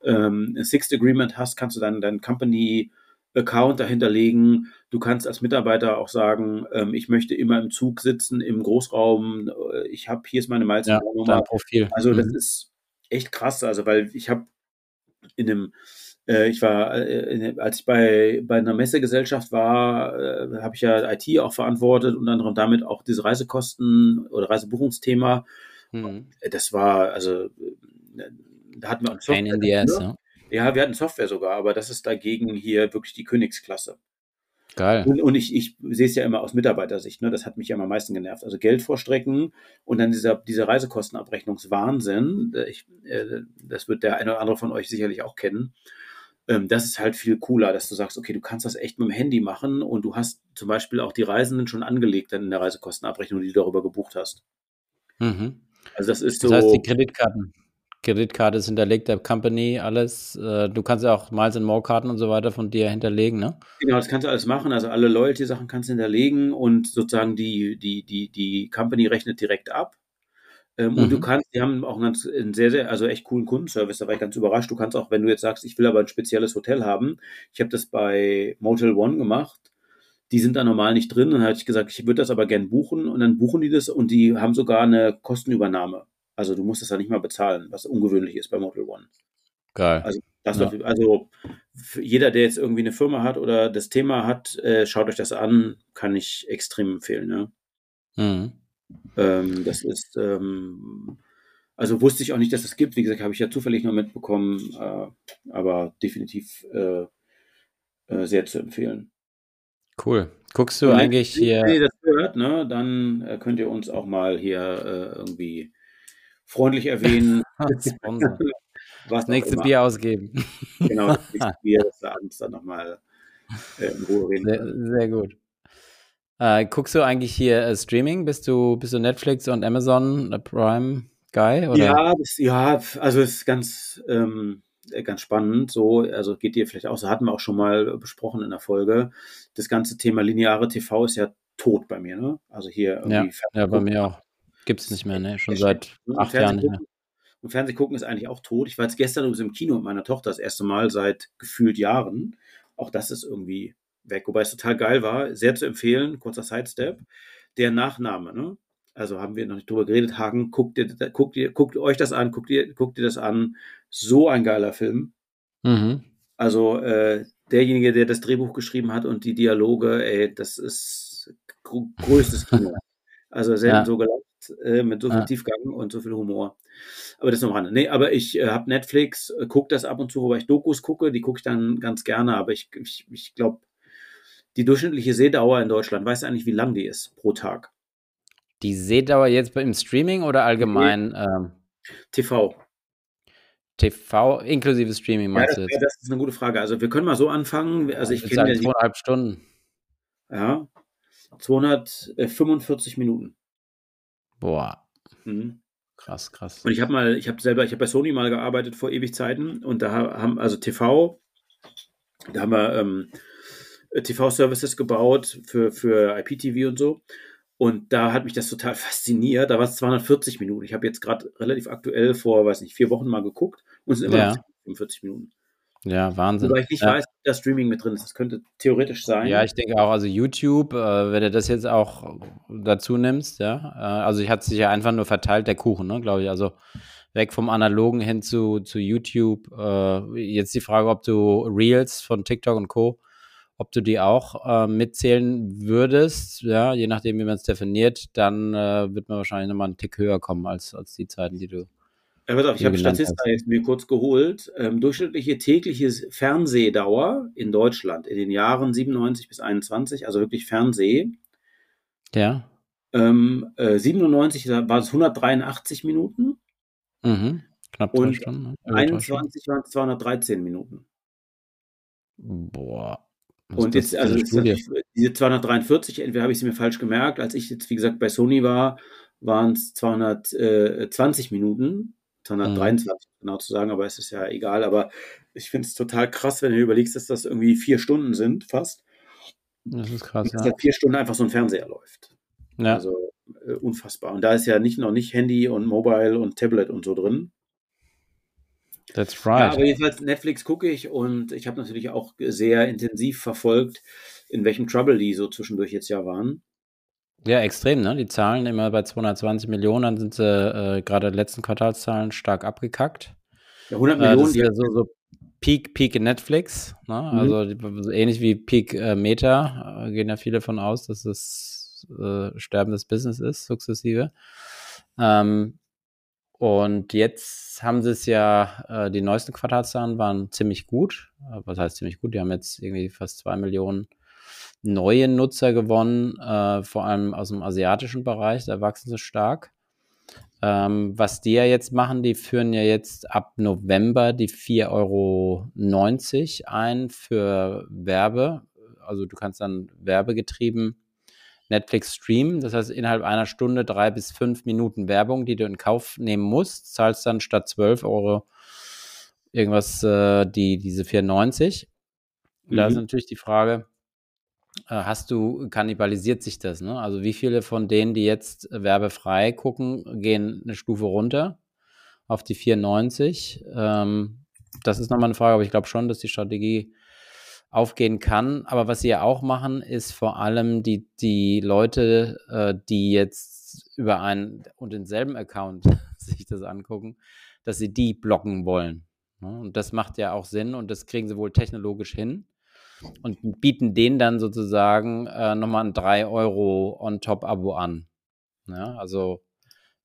ähm, Sixt Agreement hast, kannst du dann deinen Company Account dahinter legen. Du kannst als Mitarbeiter auch sagen, ähm, ich möchte immer im Zug sitzen, im Großraum, ich habe, hier ist meine Mahlzeitnummer. Ja, Profil. Also mhm. das ist echt krass, also weil ich habe in einem Ich war, als ich bei, bei einer Messegesellschaft war, habe ich ja I T auch verantwortet, unter anderem damit auch diese Reisekosten oder Reisebuchungsthema. Mhm. Das war, also, da hatten wir auch Software. In D S, ja. ja, wir hatten Software sogar, aber das ist dagegen hier wirklich die Königsklasse. Geil. Und, und ich, ich sehe es ja immer aus Mitarbeitersicht, ne? Das hat mich ja immer am meisten genervt. Also Geld vorstrecken und dann dieser, dieser Reisekostenabrechnungswahnsinn, ich, das wird der eine oder andere von euch sicherlich auch kennen. Das ist halt viel cooler, dass du sagst, okay, du kannst das echt mit dem Handy machen und du hast zum Beispiel auch die Reisenden schon angelegt dann in der Reisekostenabrechnung, die du darüber gebucht hast. Mhm. Also das ist so. Das heißt, die Kreditkarten. Kreditkarte ist hinterlegt, der Company, alles. Du kannst ja auch Miles and More Karten und so weiter von dir hinterlegen, ne? Genau, das kannst du alles machen. Also alle Loyalty-Sachen kannst du hinterlegen und sozusagen die, die, die, die Company rechnet direkt ab. Und mhm. du kannst, die haben auch einen, ganz, einen sehr, sehr, also echt coolen Kundenservice, da war ich ganz überrascht. Du kannst auch, wenn du jetzt sagst, ich will aber ein spezielles Hotel haben, ich habe das bei Motel One gemacht, die sind da normal nicht drin, dann habe ich gesagt, ich würde das aber gern buchen und dann buchen die das und die haben sogar eine Kostenübernahme. Also du musst das ja nicht mal bezahlen, was ungewöhnlich ist bei Motel One. Geil. Also, das ja. also für jeder, der jetzt irgendwie eine Firma hat oder das Thema hat, äh, schaut euch das an, kann ich extrem empfehlen, ne? Mhm. Ähm, das ist, ähm, also wusste ich auch nicht, dass es das gibt. Wie gesagt, habe ich ja zufällig nur mitbekommen, äh, aber definitiv äh, äh, sehr zu empfehlen. Cool. Guckst du wenn eigentlich ihr, hier... Wenn ihr das hört, ne, dann äh, könnt ihr uns auch mal hier äh, irgendwie freundlich erwähnen. Was nächste immer. Bier ausgeben. Genau, das nächste Bier, dass wir abends dann nochmal äh, in Ruhe reden. Sehr, sehr gut. Äh, guckst du eigentlich hier äh, Streaming? Bist du, bist du Netflix und Amazon äh, Prime Guy? Oder? Ja, das, ja, also es ist ganz, ähm, ganz spannend. So, also geht dir vielleicht auch, so hatten wir auch schon mal besprochen in der Folge. Das ganze Thema lineare T V ist ja tot bei mir, ne? Also hier irgendwie. Ja, ja, bei mir auch. Gibt es nicht mehr, ne? Schon seit acht Jahren nicht mehr. Und Fernsehgucken ist eigentlich auch tot. Ich war jetzt gestern übrigens im Kino mit meiner Tochter das erste Mal seit gefühlt Jahren. Auch das ist irgendwie weg, wobei es total geil war, sehr zu empfehlen, kurzer Sidestep, der Nachname, ne? Also haben wir noch nicht drüber geredet, Hagen, guckt, ihr, guckt, ihr, guckt euch das an, guckt ihr, guckt ihr das an, so ein geiler Film. Mhm. Also äh, derjenige, der das Drehbuch geschrieben hat und die Dialoge, ey, das ist gr- größtes Kino. Also selten ja. so gelacht, äh, mit so viel ja. Tiefgang und so viel Humor. Aber das noch mal. Nee, aber ich äh, habe Netflix, äh, gucke das ab und zu, wobei ich Dokus gucke, die gucke ich dann ganz gerne, aber ich, ich, ich glaube, die durchschnittliche Sehdauer in Deutschland, weißt du eigentlich, wie lang die ist pro Tag? Die Sehdauer jetzt im Streaming oder allgemein? Ähm, T V. T V, inklusive Streaming, meinst ja, das, du jetzt? Das ist eine gute Frage. Also wir können mal so anfangen. Also ich kenne ja zweieinhalb die, Stunden. Ja, zweihundertfünfundvierzig Minuten. Boah. Mhm. Krass, krass. Und ich habe mal, ich habe selber, ich habe bei Sony mal gearbeitet vor ewig Zeiten und da haben, also T V, da haben wir ähm, T V-Services gebaut für, für I P T V und so. Und da hat mich das total fasziniert. Da war es zweihundertvierzig Minuten. Ich habe jetzt gerade relativ aktuell vor, weiß nicht, vier Wochen mal geguckt und es sind immer ja. noch fünfundvierzig Minuten. Ja, Wahnsinn. Wobei ich nicht ja. weiß, ob da Streaming mit drin ist. Das könnte theoretisch sein. Ja, ich denke auch, also YouTube, äh, wenn du das jetzt auch dazu nimmst, ja. Äh, also ich hatte sich ja einfach nur verteilt, der Kuchen, ne, glaube ich. Also weg vom Analogen hin zu, zu YouTube. Äh, jetzt die Frage, ob du Reels von TikTok und Co., ob du die auch äh, mitzählen würdest, ja, je nachdem, wie man es definiert, dann äh, wird man wahrscheinlich nochmal einen Tick höher kommen als, als die Zeiten, die du. Ja, pass auf, ich habe Statista jetzt mir kurz geholt. Ähm, durchschnittliche tägliche Fernsehdauer in Deutschland in den Jahren siebenundneunzig bis einundzwanzig, also wirklich Fernseh. Ja. Ähm, äh, siebenundneunzig war es hundertdreiundachtzig Minuten. Mhm. Knapp drei Stunden. Und einundzwanzig waren es zweihundertdreizehn Minuten. Boah. Was und jetzt, also diese zweihundertdreiundvierzig, entweder habe ich sie mir falsch gemerkt, als ich jetzt, wie gesagt, bei Sony war, waren es zweihundertzwanzig Minuten, zweihundertdreiundzwanzig, mhm. genau zu sagen, aber es ist ja egal, aber ich finde es total krass, wenn du überlegst, dass das irgendwie vier Stunden sind, fast. Das ist krass, dass ja. Dass vier Stunden einfach so ein Fernseher läuft. Ja. Also äh, unfassbar. Und da ist ja nicht noch nicht Handy und Mobile und Tablet und so drin. That's right. Ja, aber jedenfalls Netflix gucke ich und ich habe natürlich auch sehr intensiv verfolgt, in welchem Trouble die so zwischendurch jetzt ja waren. Ja, extrem, ne? Die Zahlen immer bei zweihundertzwanzig Millionen, dann sind sie äh, gerade letzten Quartalszahlen stark abgekackt. Ja, hundert Millionen. Äh, das ist ja so, so Peak, Peak in Netflix, ne? Mhm. Also so ähnlich wie Peak äh, Meta, äh, gehen ja viele von aus, dass es äh, sterbendes Business ist, sukzessive. Ähm, Und jetzt haben sie es ja, äh, die neuesten Quartalszahlen waren ziemlich gut. Was heißt ziemlich gut? Die haben jetzt irgendwie fast zwei Millionen neue Nutzer gewonnen, äh, vor allem aus dem asiatischen Bereich, da wachsen sie stark. Ähm, was die ja jetzt machen, die führen ja jetzt ab November die vier Euro neunzig ein für Werbe. Also du kannst dann werbegetrieben Netflix streamen, das heißt innerhalb einer Stunde drei bis fünf Minuten Werbung, die du in Kauf nehmen musst, zahlst dann statt zwölf Euro irgendwas äh, die, diese vier neunzig. Mhm. Da ist natürlich die Frage, äh, hast du, kannibalisiert sich das, ne? Also wie viele von denen, die jetzt werbefrei gucken, gehen eine Stufe runter auf die vier neunzig? Ähm, das ist nochmal eine Frage, aber ich glaube schon, dass die Strategie aufgehen kann, aber was sie ja auch machen, ist vor allem die, die Leute, äh, die jetzt über einen und denselben Account sich das angucken, dass sie die blocken wollen. Ne? Und das macht ja auch Sinn und das kriegen sie wohl technologisch hin und bieten denen dann sozusagen äh, nochmal ein drei Euro on-top-Abo an. Ja, also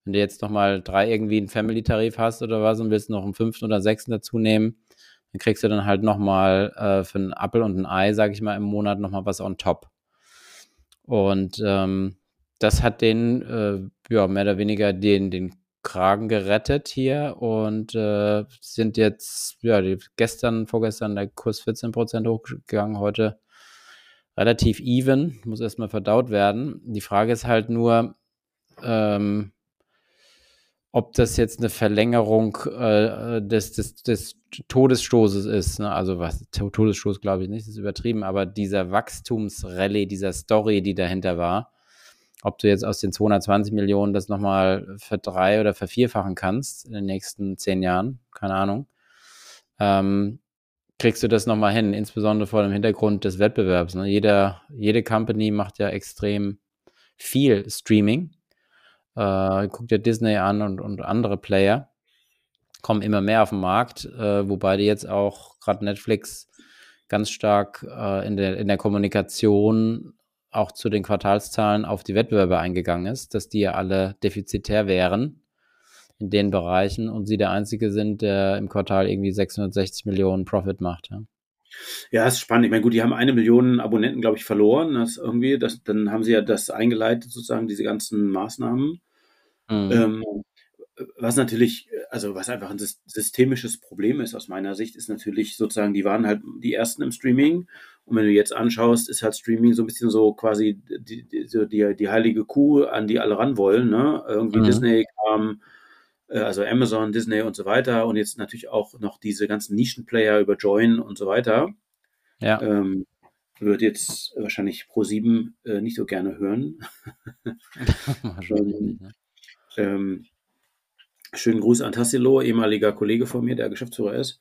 wenn du jetzt nochmal drei irgendwie einen Family-Tarif hast oder was und willst noch einen fünften oder sechsten dazu nehmen, dann kriegst du dann halt nochmal äh, für einen Apfel und ein Ei, sag ich mal, im Monat nochmal was on top. Und ähm, das hat den, äh, ja, mehr oder weniger den, den Kragen gerettet hier und äh, sind jetzt, ja, die, gestern, vorgestern der Kurs vierzehn Prozent hochgegangen, heute relativ even, muss erstmal verdaut werden. Die Frage ist halt nur, ähm, ob das jetzt eine Verlängerung äh, des, des, des Todesstoßes ist, ne? Also was, Todesstoß glaube ich nicht, das ist übertrieben, aber dieser Wachstumsrallye, dieser Story, die dahinter war, ob du jetzt aus den zweihundertzwanzig Millionen das nochmal verdrei- oder vervierfachen kannst in den nächsten zehn Jahren, keine Ahnung, ähm, kriegst du das nochmal hin, insbesondere vor dem Hintergrund des Wettbewerbs. Ne? Jeder, jede Company macht ja extrem viel Streaming. Äh, guckt ja Disney an und, und andere Player. Kommen immer mehr auf den Markt, äh, wobei die jetzt auch gerade Netflix ganz stark äh, in der, in der Kommunikation auch zu den Quartalszahlen auf die Wettbewerber eingegangen ist, dass die ja alle defizitär wären in den Bereichen und sie der Einzige sind, der im Quartal irgendwie sechshundertsechzig Millionen Profit macht. Ja, ja, das ist spannend. Ich meine, gut, die haben eine Million Abonnenten, glaube ich, verloren. Das irgendwie, das, dann haben sie ja das eingeleitet, sozusagen diese ganzen Maßnahmen. Mhm. Ähm, was natürlich, also was einfach ein systemisches Problem ist aus meiner Sicht, ist natürlich sozusagen, die waren halt die Ersten im Streaming und wenn du jetzt anschaust, ist halt Streaming so ein bisschen so quasi die, die, die, die heilige Kuh, an die alle ran wollen, ne? Irgendwie mhm. Disney kam, also Amazon, Disney und so weiter und jetzt natürlich auch noch diese ganzen Nischenplayer über Join und so weiter. Ja. Ähm, wird jetzt wahrscheinlich ProSieben äh, nicht so gerne hören. Wahrscheinlich nicht, ne? Ähm, Schönen Gruß an Tassilo, ehemaliger Kollege von mir, der Geschäftsführer ist.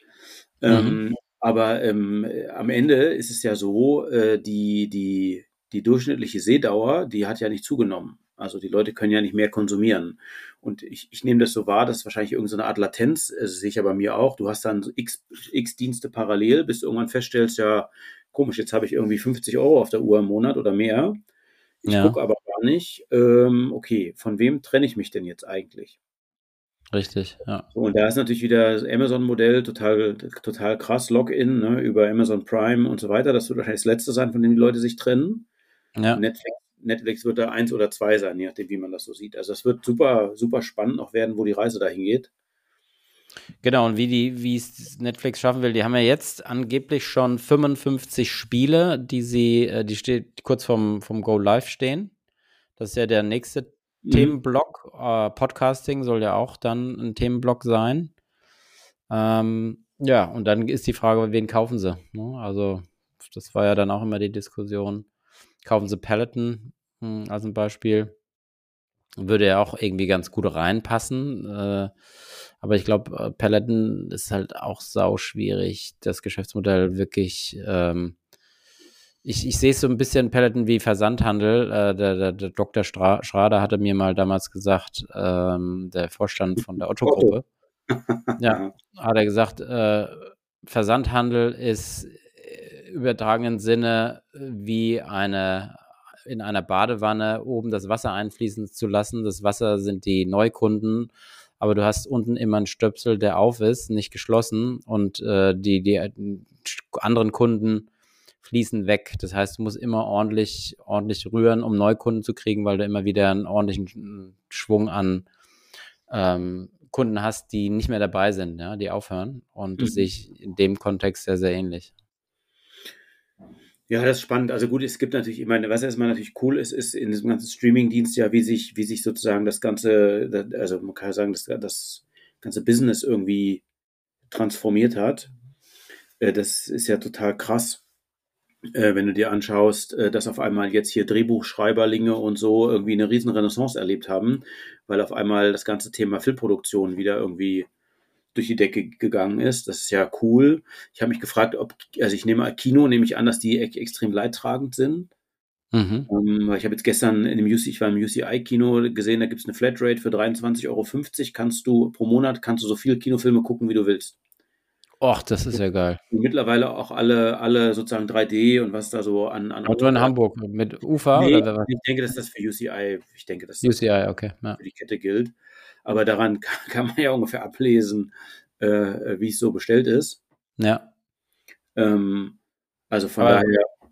Mhm. Ähm, aber ähm, am Ende ist es ja so, äh, die, die, die durchschnittliche Sehdauer, die hat ja nicht zugenommen. Also die Leute können ja nicht mehr konsumieren. Und ich, ich nehme das so wahr, dass wahrscheinlich irgendeine Art Latenz, also sehe ich ja bei mir auch, du hast dann x, x Dienste parallel, bis du irgendwann feststellst, ja, komisch, jetzt habe ich irgendwie fünfzig Euro auf der Uhr im Monat oder mehr. Ich ja. gucke aber gar nicht, ähm, okay, von wem trenne ich mich denn jetzt eigentlich? Richtig, ja. Und da ist natürlich wieder das Amazon-Modell total, total krass, Login, ne, über Amazon Prime und so weiter. Das wird wahrscheinlich das Letzte sein, von dem die Leute sich trennen. Ja. Netflix, Netflix wird da eins oder zwei sein, je nachdem, wie man das so sieht. Also das wird super, super spannend auch werden, wo die Reise dahin geht. Genau, und wie die, wie es Netflix schaffen will, die haben ja jetzt angeblich schon fünfundfünfzig Spiele, die sie, die steht kurz vom, vom Go Live stehen. Das ist ja der nächste Themenblock, äh, Podcasting soll ja auch dann ein Themenblock sein. Ähm, ja, und dann ist die Frage, wen kaufen sie? Ne? Also das war ja dann auch immer die Diskussion. Kaufen sie Peloton mh, als ein Beispiel? Würde ja auch irgendwie ganz gut reinpassen. Äh, aber ich glaube, Peloton ist halt auch sauschwierig, das Geschäftsmodell wirklich... Ähm, Ich, ich sehe es so ein bisschen, Peloton, wie Versandhandel. Äh, der, der, der Doktor Stra- Schrader hatte mir mal damals gesagt, ähm, der Vorstand von der Otto-Gruppe, ja, hat er gesagt, äh, Versandhandel ist im übertragenen Sinne wie eine, in einer Badewanne oben das Wasser einfließen zu lassen. Das Wasser sind die Neukunden, aber du hast unten immer einen Stöpsel, der auf ist, nicht geschlossen und äh, die, die anderen Kunden fließen weg. Das heißt, du musst immer ordentlich, ordentlich rühren, um Neukunden zu kriegen, weil du immer wieder einen ordentlichen Schwung an ähm, Kunden hast, die nicht mehr dabei sind, ja, die aufhören. Und mhm. das sehe ich in dem Kontext sehr, sehr ähnlich. Ja, das ist spannend. Also gut, es gibt natürlich, ich meine, was erstmal natürlich cool ist, ist in diesem ganzen Streaming-Dienst ja, wie sich, wie sich sozusagen das ganze, also man kann ja sagen, das, das ganze Business irgendwie transformiert hat. Das ist ja total krass. Äh, wenn du dir anschaust, äh, dass auf einmal jetzt hier Drehbuchschreiberlinge und so irgendwie eine riesen Renaissance erlebt haben, weil auf einmal das ganze Thema Filmproduktion wieder irgendwie durch die Decke gegangen ist. Das ist ja cool. Ich habe mich gefragt, ob, also ich nehme Kino, nehme ich an, dass die e- extrem leidtragend sind. Mhm. Ähm, ich habe jetzt gestern in dem U C, ich war im U C I-Kino gesehen, da gibt es eine Flatrate für dreiundzwanzig Euro fünfzig, kannst du pro Monat, kannst du so viele Kinofilme gucken, wie du willst. Och, das ist ja geil. Mittlerweile auch alle, alle sozusagen drei D und was da so an... an und du in Hamburg mit U F A? Nee, oder was? Ich denke, dass das für U C I, ich denke, dass das U C I, okay, ja, für die Kette gilt. Aber daran kann, kann man ja ungefähr ablesen, äh, wie es so bestellt ist. Ja. Ähm, also von Aber daher...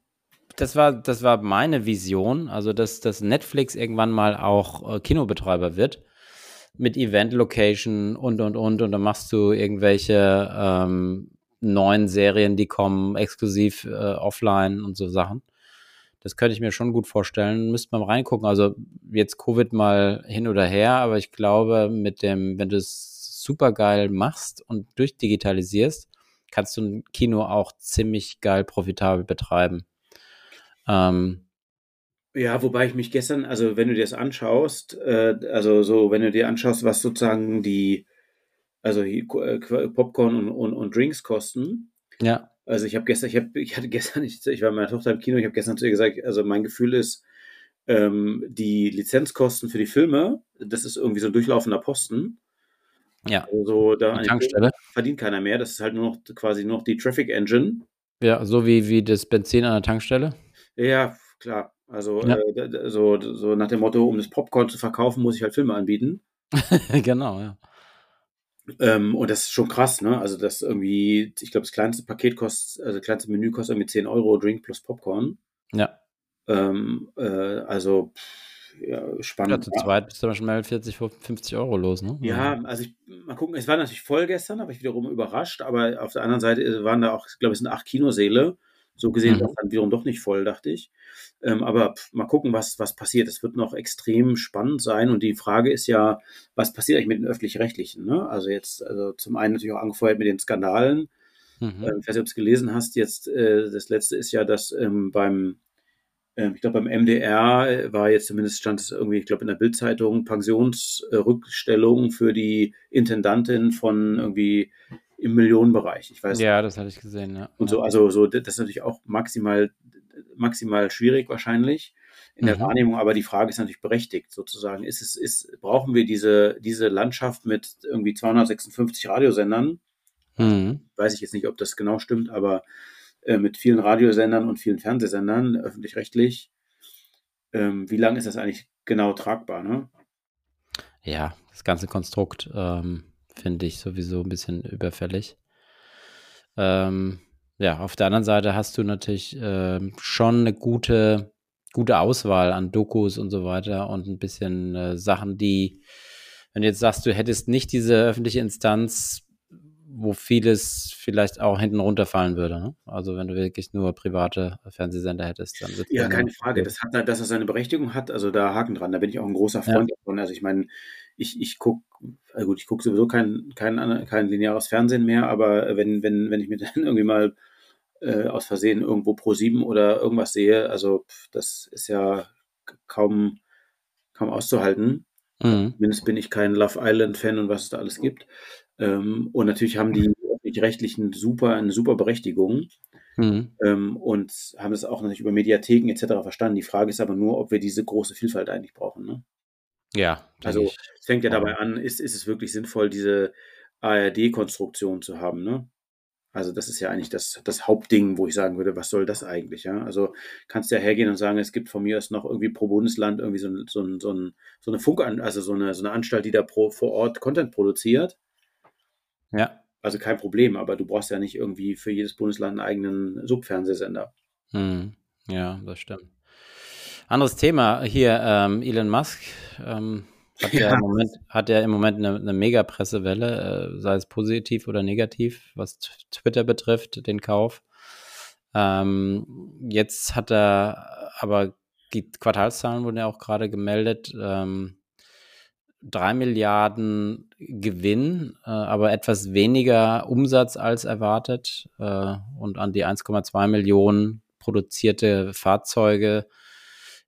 Das war, das war meine Vision, also dass, dass Netflix irgendwann mal auch äh, Kinobetreiber wird. Mit Event-Location und, und, und. Und dann machst du irgendwelche ähm, neuen Serien, die kommen exklusiv äh, offline und so Sachen. Das könnte ich mir schon gut vorstellen. Müsste man reingucken. Also jetzt Covid mal hin oder her, aber ich glaube, mit dem, wenn du es super geil machst und durchdigitalisierst, kannst du ein Kino auch ziemlich geil profitabel betreiben. Ähm, Ja, wobei ich mich gestern, also wenn du dir das anschaust, äh, also so, wenn du dir anschaust, was sozusagen die, also äh, Popcorn und, und, und Drinks kosten, ja. Also ich habe gestern, ich, hab, ich hatte gestern, ich, ich war mit meiner Tochter im Kino, ich habe gestern zu ihr gesagt, also mein Gefühl ist, ähm, die Lizenzkosten für die Filme, das ist irgendwie so ein durchlaufender Posten. Ja, also da Tankstelle. Verdient keiner mehr, das ist halt nur noch quasi nur noch die Traffic Engine. Ja, so wie, wie das Benzin an der Tankstelle. Ja, klar. Also ja. Äh, so, so nach dem Motto, um das Popcorn zu verkaufen, muss ich halt Filme anbieten. Genau, ja. Ähm, und das ist schon krass, ne? Also das irgendwie, ich glaube, das kleinste Paket kostet, also das kleinste Menü kostet irgendwie zehn Euro, Drink plus Popcorn. Ja. Ähm, äh, also pff, ja, spannend. Ja, zu zweit bist du schon mal vierzig, fünfzig Euro los, ne? Ja, also ich, mal gucken, es war natürlich voll gestern, aber ich wiederum überrascht, aber auf der anderen Seite waren da auch, ich glaube, es sind acht Kinosäle. So gesehen mhm. war es dann wiederum doch nicht voll, dachte ich. Ähm, aber pff, mal gucken, was, was passiert. Es wird noch extrem spannend sein. Und die Frage ist ja, was passiert eigentlich mit den Öffentlich-Rechtlichen? Ne? Also jetzt, also zum einen natürlich auch angefeuert mit den Skandalen. Mhm. Ähm, ich weiß nicht, ob du es gelesen hast. Jetzt, äh, das letzte ist ja, dass ähm, beim, äh, ich glaube, beim M D R war jetzt zumindest, stand es irgendwie, ich glaube, in der Bild-Zeitung, Pensionsrückstellung für die Intendantin von irgendwie im Millionenbereich, ich weiß. Ja, das hatte ich gesehen, ja. Und so, also so, das ist natürlich auch maximal, maximal schwierig wahrscheinlich in der mhm. Wahrnehmung, aber die Frage ist natürlich berechtigt, sozusagen. Ist es, ist, brauchen wir diese, diese Landschaft mit irgendwie zweihundertsechsundfünfzig Radiosendern? Mhm. Weiß ich jetzt nicht, ob das genau stimmt, aber äh, mit vielen Radiosendern und vielen Fernsehsendern, öffentlich-rechtlich, ähm, wie lange ist das eigentlich genau tragbar, ne? Ja, das ganze Konstrukt, ähm, finde ich sowieso ein bisschen überfällig. Ähm, ja, auf der anderen Seite hast du natürlich äh, schon eine gute, gute Auswahl an Dokus und so weiter und ein bisschen äh, Sachen, die, wenn du jetzt sagst, du hättest nicht diese öffentliche Instanz, wo vieles vielleicht auch hinten runterfallen würde. Ne? Also wenn du wirklich nur private Fernsehsender hättest, dann wird ja, keine Frage. Das hat, dass das seine Berechtigung hat, also da Haken dran. Da bin ich auch ein großer Freund ja. davon. Also ich meine, ich, ich gucke, also gut, ich gucke sowieso kein, kein, kein lineares Fernsehen mehr, aber wenn, wenn, wenn ich mir dann irgendwie mal äh, aus Versehen irgendwo ProSieben oder irgendwas sehe, also pff, das ist ja kaum, kaum auszuhalten. Mhm. Zumindest bin ich kein Love Island-Fan und was es da alles gibt. Ähm, und natürlich haben die öffentlich-rechtlichen super, eine super Berechtigung mhm. ähm, und haben das auch natürlich über Mediatheken et cetera verstanden. Die Frage ist aber nur, ob wir diese große Vielfalt eigentlich brauchen. Ne? Ja. Also ich, es fängt ja dabei an, ist, ist es wirklich sinnvoll, diese A R D-Konstruktion zu haben? Ne? Also das ist ja eigentlich das, das Hauptding, wo ich sagen würde, was soll das eigentlich? Ja? Also kannst du ja hergehen und sagen, es gibt von mir aus noch irgendwie pro Bundesland irgendwie so, so, so, so eine Funkan, also so eine, so eine Anstalt, die da pro, vor Ort Content produziert. Ja. Also kein Problem, aber du brauchst ja nicht irgendwie für jedes Bundesland einen eigenen Subfernsehsender. Hm. Ja, das stimmt. Anderes Thema hier, ähm, Elon Musk ähm, hat, ja. Ja im Moment, hat ja im Moment eine, eine Mega-Pressewelle, äh, sei es positiv oder negativ, was Twitter betrifft, den Kauf. Ähm, jetzt hat er, aber die Quartalszahlen wurden ja auch gerade gemeldet, ähm, drei Milliarden Gewinn, äh, aber etwas weniger Umsatz als erwartet äh, und an die eins Komma zwei Millionen produzierte Fahrzeuge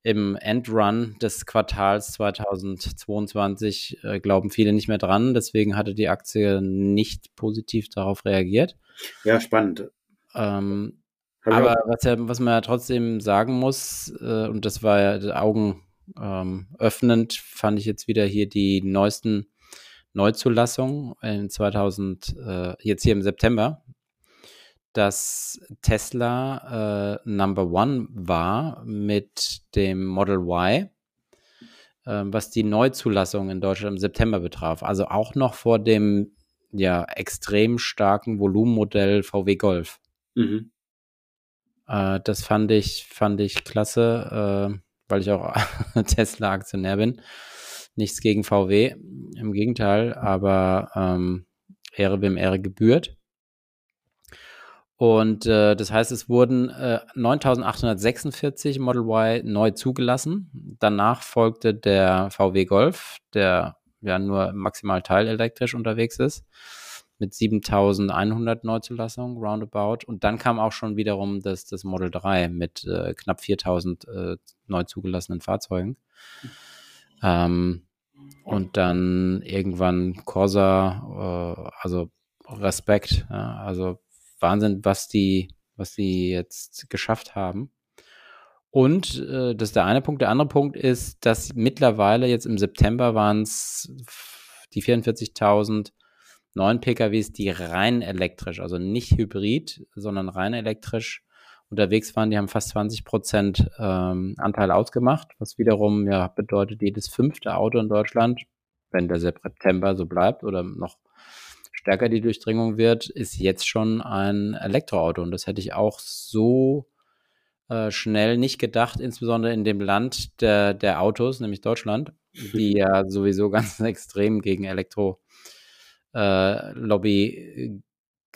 im Endrun des Quartals zweitausendzweiundzwanzig äh, glauben viele nicht mehr dran. Deswegen hatte die Aktie nicht positiv darauf reagiert. Ja, spannend. Ähm, aber was, ja, was man ja trotzdem sagen muss, äh, und das war ja Augen Ähm, öffnend fand ich jetzt wieder hier die neuesten Neuzulassungen in zweitausend, äh, jetzt hier im September, dass Tesla äh, Number One war mit dem Model Y, äh, was die Neuzulassung in Deutschland im September betraf. Also auch noch vor dem ja extrem starken Volumenmodell V W Golf. Mhm. Äh, das fand ich, fand ich klasse. Äh, weil ich auch Tesla-Aktionär bin. Nichts gegen V W, im Gegenteil, aber ähm, Ehre wem Ehre gebührt. Und äh, das heißt, es wurden äh, neuntausendachthundertsechsundvierzig Model Y neu zugelassen. Danach folgte der V W Golf, der ja nur maximal teilelektrisch unterwegs ist, mit siebentausendeinhundert Neuzulassungen, roundabout. Und dann kam auch schon wiederum das, das Model drei mit äh, knapp viertausend äh, neu zugelassenen Fahrzeugen. Ähm, und dann irgendwann Corsa, äh, also Respekt, ja, also Wahnsinn, was die, was die jetzt geschafft haben. Und äh, das ist der eine Punkt. Der andere Punkt ist, dass mittlerweile jetzt im September waren es die vierundvierzigtausend neuen P K Ws, die rein elektrisch, also nicht hybrid, sondern rein elektrisch unterwegs waren. Die haben fast zwanzig Prozent ähm, Anteil ausgemacht, was wiederum ja bedeutet, jedes fünfte Auto in Deutschland, wenn der September so bleibt oder noch stärker die Durchdringung wird, ist jetzt schon ein Elektroauto. Und das hätte ich auch so äh, schnell nicht gedacht, insbesondere in dem Land der, der Autos, nämlich Deutschland, die ja sowieso ganz extrem gegen Elektro-Lobby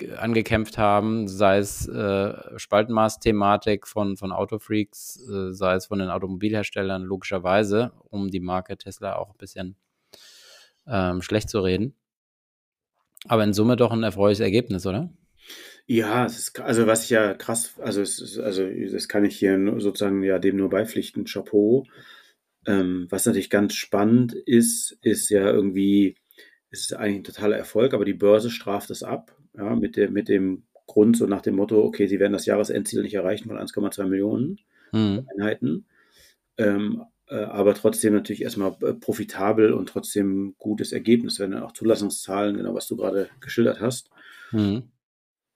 äh, angekämpft haben, sei es äh, Spaltenmaß-Thematik von, von Autofreaks, äh, sei es von den Automobilherstellern logischerweise, um die Marke Tesla auch ein bisschen ähm, schlecht zu reden. Aber in Summe doch ein erfreuliches Ergebnis, oder? Ja, es ist, also was ich ja krass, also, es ist, also das kann ich hier sozusagen ja dem nur beipflichten, Chapeau. Ähm, was natürlich ganz spannend ist, ist ja irgendwie, es ist eigentlich ein totaler Erfolg, aber die Börse straft es ab, ja, mit, der, mit dem Grund, so nach dem Motto, okay, sie werden das Jahresendziel nicht erreichen von eins Komma zwei Millionen mhm. Einheiten. Ähm, aber trotzdem natürlich erstmal profitabel und trotzdem gutes Ergebnis, wenn dann auch Zulassungszahlen, genau was du gerade geschildert hast. Mhm.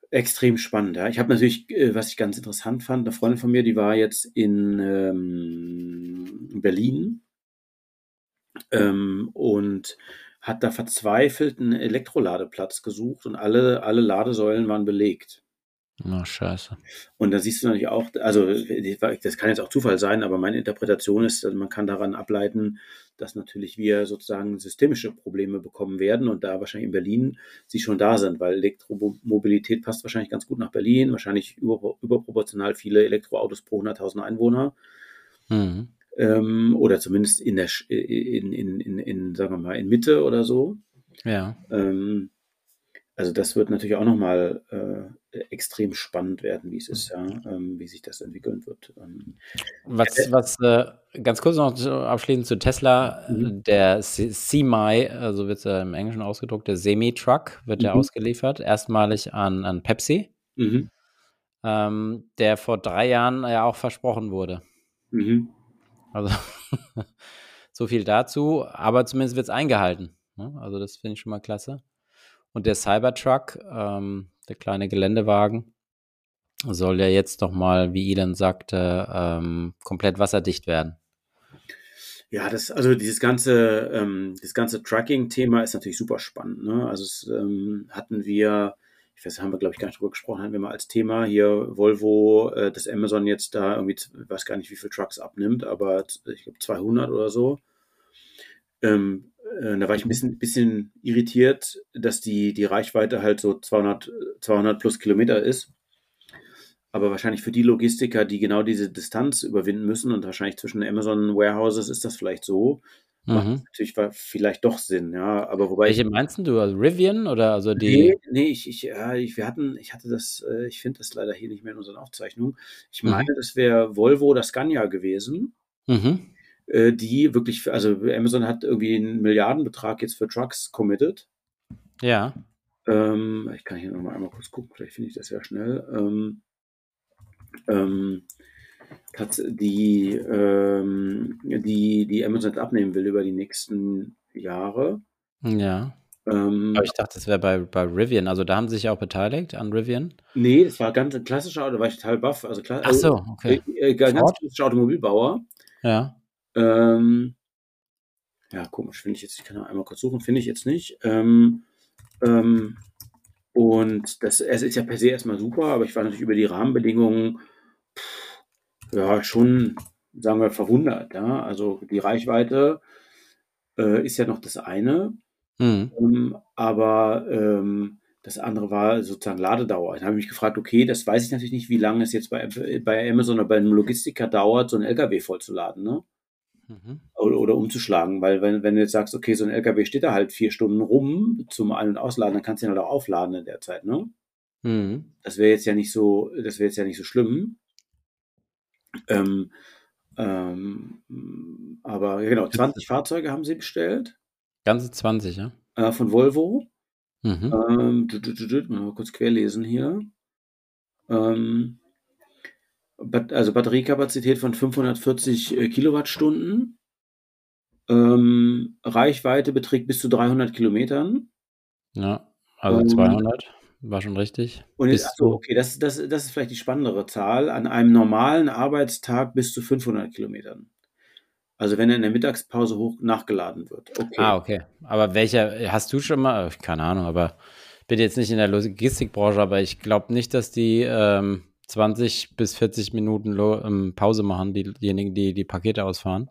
Extrem spannend, ja. Ich habe natürlich, was ich ganz interessant fand, eine Freundin von mir, die war jetzt in ähm, Berlin ähm, und hat da verzweifelt einen Elektroladeplatz gesucht und alle, alle Ladesäulen waren belegt. Na, scheiße. Und da siehst du natürlich auch, also das kann jetzt auch Zufall sein, aber meine Interpretation ist, also man kann daran ableiten, dass natürlich wir sozusagen systemische Probleme bekommen werden und da wahrscheinlich in Berlin sie schon da sind, weil Elektromobilität passt wahrscheinlich ganz gut nach Berlin, wahrscheinlich über, überproportional viele Elektroautos pro hunderttausend Einwohner. Mhm. Ähm, oder zumindest in der in, in, in, in, sagen wir mal, in Mitte oder so. Ja. Ähm, also das wird natürlich auch nochmal äh, extrem spannend werden, wie es ist, ja, ähm, wie sich das entwickeln wird. Ähm, was, was äh, ganz kurz noch abschließend zu Tesla, mhm. der Semi, also wird es ja im Englischen ausgedruckt, der Semi-Truck wird mhm. ja ausgeliefert, erstmalig an, an Pepsi, mhm. ähm, der vor drei Jahren ja auch versprochen wurde. Mhm. Also so viel dazu, aber zumindest wird es eingehalten. Ne? Also das finde ich schon mal klasse. Und der Cybertruck, ähm, der kleine Geländewagen, soll ja jetzt nochmal, wie Elon sagte, ähm, komplett wasserdicht werden. Ja, das, also dieses ganze, ähm, das ganze Trucking-Thema ist natürlich super spannend. Ne? Also es, ähm, hatten wir, ich weiß, haben wir glaube ich gar nicht drüber gesprochen, hatten wir mal als Thema hier Volvo, äh, dass Amazon jetzt da irgendwie, ich weiß gar nicht, wie viele Trucks abnimmt, aber ich glaube zweihundert oder so. Ähm, Da war ich ein bisschen, bisschen irritiert, dass die, die Reichweite halt so zweihundert, zweihundert plus Kilometer ist. Aber wahrscheinlich für die Logistiker, die genau diese Distanz überwinden müssen und wahrscheinlich zwischen Amazon Warehouses ist das vielleicht so. Mhm. Macht natürlich vielleicht doch Sinn, ja. Aber wobei. Welche meinst du? Also Rivian oder also die? Nee, nee ich, ich, ja, ich, wir hatten, ich hatte das, ich finde das leider hier nicht mehr in unseren Aufzeichnungen. Ich meine, mhm. das wäre Volvo oder Scania gewesen. Mhm. Die wirklich, also Amazon hat irgendwie einen Milliardenbetrag jetzt für Trucks committed. Ja. Ähm, ich kann hier nochmal einmal kurz gucken, vielleicht finde ich das ja schnell. Ähm, ähm, hat die, ähm, die, die Amazon abnehmen will über die nächsten Jahre. Ja. Ähm, Aber ich dachte, das wäre bei, bei Rivian, also da haben sie sich auch beteiligt an Rivian? Nee, das war ganz ein klassischer, da war ich total baff. Also klar, ach so, okay. Äh, äh, ganz klassischer Automobilbauer. Ja. Ähm, ja, komisch, finde ich jetzt, ich kann noch einmal kurz suchen, finde ich jetzt nicht. Ähm, ähm, und das, es ist ja per se erstmal super, aber ich war natürlich über die Rahmenbedingungen pff, ja schon, sagen wir, verwundert. Ja? Also die Reichweite äh, ist ja noch das eine, mhm. ähm, aber ähm, das andere war sozusagen Ladedauer. Dann habe ich mich gefragt, okay, das weiß ich natürlich nicht, wie lange es jetzt bei, bei Amazon oder bei einem Logistiker dauert, so einen L K W vollzuladen, ne? Mhm. Oder, oder umzuschlagen, weil wenn, wenn du jetzt sagst, okay, so ein L K W steht da halt vier Stunden rum zum Ein- und Ausladen, dann kannst du ihn halt auch aufladen in der Zeit, ne? Mhm. Das wäre jetzt ja nicht so, das wäre jetzt ja nicht so schlimm. Ähm, ähm, aber genau, zwanzig Fahrzeuge haben sie bestellt. Ganze zwanzig, ja. Äh, von Volvo. Mhm. Ähm, mal kurz querlesen hier. ähm, also Batteriekapazität von fünfhundertvierzig Kilowattstunden, ähm, Reichweite beträgt bis zu dreihundert Kilometern. Ja, also ähm, zweihundert war schon richtig. Und jetzt, achso, okay, das, das, das ist vielleicht die spannendere Zahl, an einem normalen Arbeitstag bis zu fünfhundert Kilometern. Also wenn er in der Mittagspause hoch nachgeladen wird. Okay. Ah, okay. Aber welcher, hast du schon mal, keine Ahnung, aber ich bin jetzt nicht in der Logistikbranche, aber ich glaube nicht, dass die ähm, zwanzig bis vierzig Minuten Lo- ähm, Pause machen, die, diejenigen, die die Pakete ausfahren.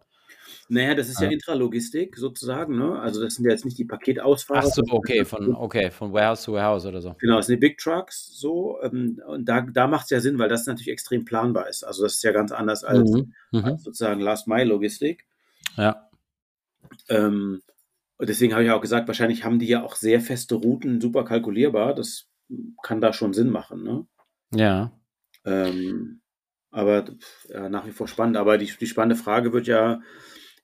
Naja, das ist ja, ja Intralogistik sozusagen, ne? Also das sind ja jetzt nicht die Paketausfahrer. Ach so, okay, von, okay, von Warehouse zu Warehouse oder so. Genau, das sind die Big Trucks so. Ähm, und da, da macht es ja Sinn, weil das natürlich extrem planbar ist. Also das ist ja ganz anders als, mhm. Mhm. als sozusagen Last-Mile-Logistik. Ja. Ähm, deswegen habe ich auch gesagt, wahrscheinlich haben die ja auch sehr feste Routen, super kalkulierbar. Das kann da schon Sinn machen, ne? Ja. Ähm, aber pff, ja, nach wie vor spannend. Aber die, die spannende Frage wird ja,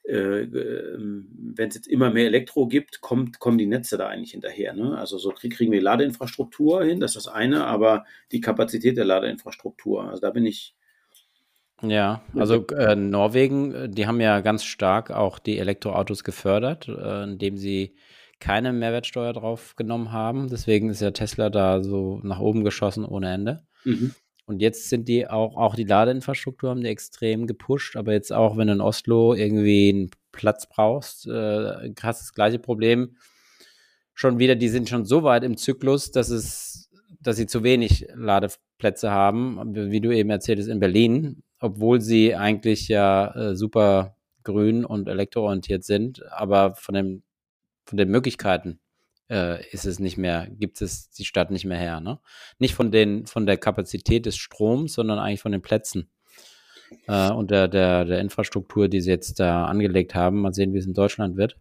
wenn es jetzt immer mehr Elektro gibt, kommt, kommen die Netze da eigentlich hinterher, ne? Also so kriegen wir die Ladeinfrastruktur hin, das ist das eine, aber die Kapazität der Ladeinfrastruktur, also da bin ich... Ja, also äh, Norwegen, die haben ja ganz stark auch die Elektroautos gefördert, äh, indem sie keine Mehrwertsteuer drauf genommen haben, deswegen ist ja Tesla da so nach oben geschossen ohne Ende. Mhm. Und jetzt sind die auch, auch die Ladeinfrastruktur haben die extrem gepusht, aber jetzt auch, wenn du in Oslo irgendwie einen Platz brauchst, äh, hast das gleiche Problem. Schon wieder, die sind schon so weit im Zyklus, dass es, dass sie zu wenig Ladeplätze haben, wie du eben erzähltest, in Berlin, obwohl sie eigentlich ja äh, super grün und elektroorientiert sind, aber von dem, von den Möglichkeiten ist es nicht mehr, gibt es die Stadt nicht mehr her, ne? Nicht von den, von der Kapazität des Stroms, sondern eigentlich von den Plätzen äh, und der, der, der Infrastruktur, die sie jetzt da angelegt haben. Mal sehen, wie es in Deutschland wird.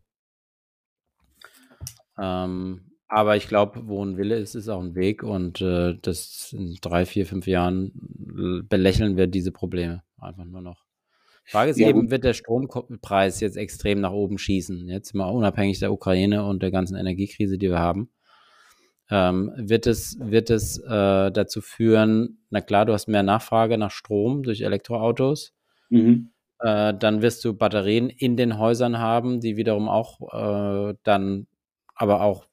Ähm, aber ich glaube, wo ein Wille ist, ist auch ein Weg und äh, das in drei, vier, fünf Jahren belächeln wir diese Probleme einfach nur noch. Frage ist ja, eben, wird der Strompreis jetzt extrem nach oben schießen? Jetzt mal unabhängig der Ukraine und der ganzen Energiekrise, die wir haben. Ähm, wird es, wird es äh, dazu führen, na klar, du hast mehr Nachfrage nach Strom durch Elektroautos. Mhm. Äh, dann wirst du Batterien in den Häusern haben, die wiederum auch äh, dann aber auch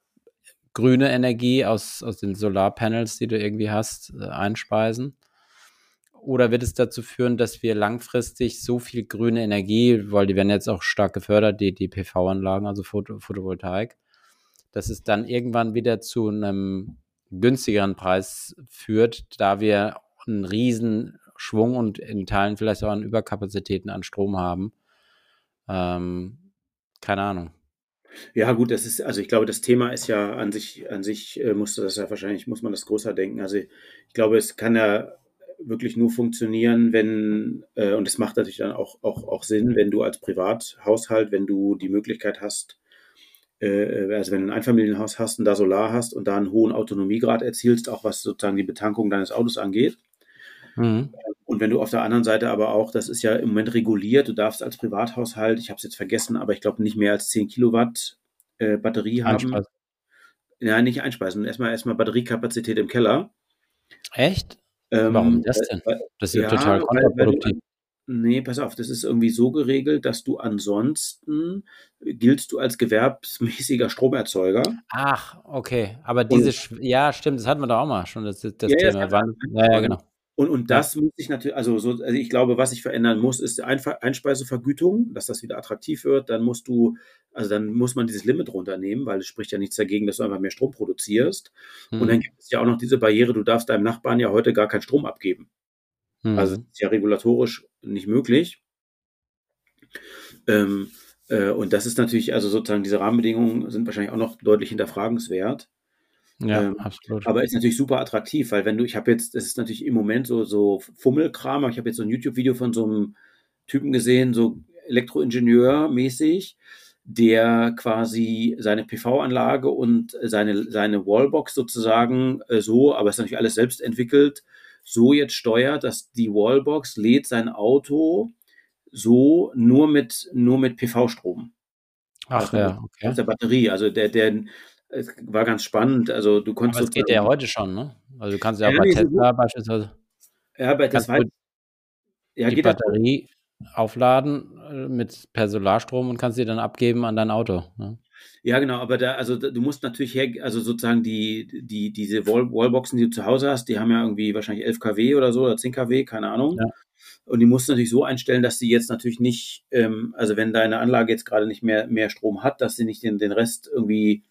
grüne Energie aus, aus den Solarpanels, die du irgendwie hast, äh, einspeisen. Oder wird es dazu führen, dass wir langfristig so viel grüne Energie, weil die werden jetzt auch stark gefördert, die, die P V-Anlagen, also Foto, Photovoltaik, dass es dann irgendwann wieder zu einem günstigeren Preis führt, da wir einen riesen Schwung und in Teilen vielleicht auch an Überkapazitäten an Strom haben. Ähm, keine Ahnung. Ja, gut, das ist, also ich glaube, das Thema ist ja an sich, an sich äh, muss das ja wahrscheinlich, muss man das größer denken. Also ich, ich glaube, es kann ja wirklich nur funktionieren, wenn, äh, und es macht natürlich dann auch, auch, auch Sinn, wenn du als Privathaushalt, wenn du die Möglichkeit hast, äh, also wenn du ein Einfamilienhaus hast und da Solar hast und da einen hohen Autonomiegrad erzielst, auch was sozusagen die Betankung deines Autos angeht. Mhm. Und wenn du auf der anderen Seite aber auch, das ist ja im Moment reguliert, du darfst als Privathaushalt, ich habe es jetzt vergessen, aber ich glaube nicht mehr als zehn Kilowatt äh, Batterie einspeisen. haben. Ja, nicht einspeisen, erstmal erstmal Batteriekapazität im Keller. Echt? Warum das denn? Das ist ja total kontraproduktiv. Nee, pass auf, das ist irgendwie so geregelt, dass du ansonsten giltst du als gewerbsmäßiger Stromerzeuger. Ach, okay. Aber diese, und, ja, stimmt, das hatten wir doch auch mal schon, das, das ja, Thema. Das Wann, ja, ja, genau. Und, und das ja. muss ich natürlich, also, so, also ich glaube, was ich verändern muss, ist Einfe- Einspeisevergütung, dass das wieder attraktiv wird. Dann musst du, also dann muss man dieses Limit runternehmen, weil es spricht ja nichts dagegen, dass du einfach mehr Strom produzierst. Mhm. Und dann gibt es ja auch noch diese Barriere, du darfst deinem Nachbarn ja heute gar keinen Strom abgeben. Mhm. Also das ist ja regulatorisch nicht möglich. Ähm, äh, und das ist natürlich, also sozusagen diese Rahmenbedingungen sind wahrscheinlich auch noch deutlich hinterfragenswert. Ja, ähm, absolut. Aber ist natürlich super attraktiv, weil wenn du, ich habe jetzt, das ist natürlich im Moment so, so Fummelkram, aber ich habe jetzt so ein YouTube-Video von so einem Typen gesehen, so Elektroingenieur-mäßig, der quasi seine P V-Anlage und seine, seine Wallbox sozusagen äh, so, aber es ist natürlich alles selbst entwickelt, so jetzt steuert, dass die Wallbox lädt sein Auto so nur mit, nur mit P V-Strom. Ach also ja, okay. Aus der Batterie, also der, der, es war ganz spannend. Also du konntest. Aber das geht ja heute schon, ne? Also du kannst ja, ja auch bei nee, Tesla beispielsweise ja, bei Tesla ja, die Batterie das? aufladen mit per Solarstrom und kannst sie dann abgeben an dein Auto. Ne? Ja, genau, aber da, also du musst natürlich her, also sozusagen die, die, diese Wall, Wallboxen, die du zu Hause hast, die haben ja irgendwie wahrscheinlich elf Kilowatt oder so oder zehn Kilowatt, keine Ahnung. Ja. Und die musst du natürlich so einstellen, dass sie jetzt natürlich nicht, ähm, also wenn deine Anlage jetzt gerade nicht mehr, mehr Strom hat, dass sie nicht den, den Rest irgendwie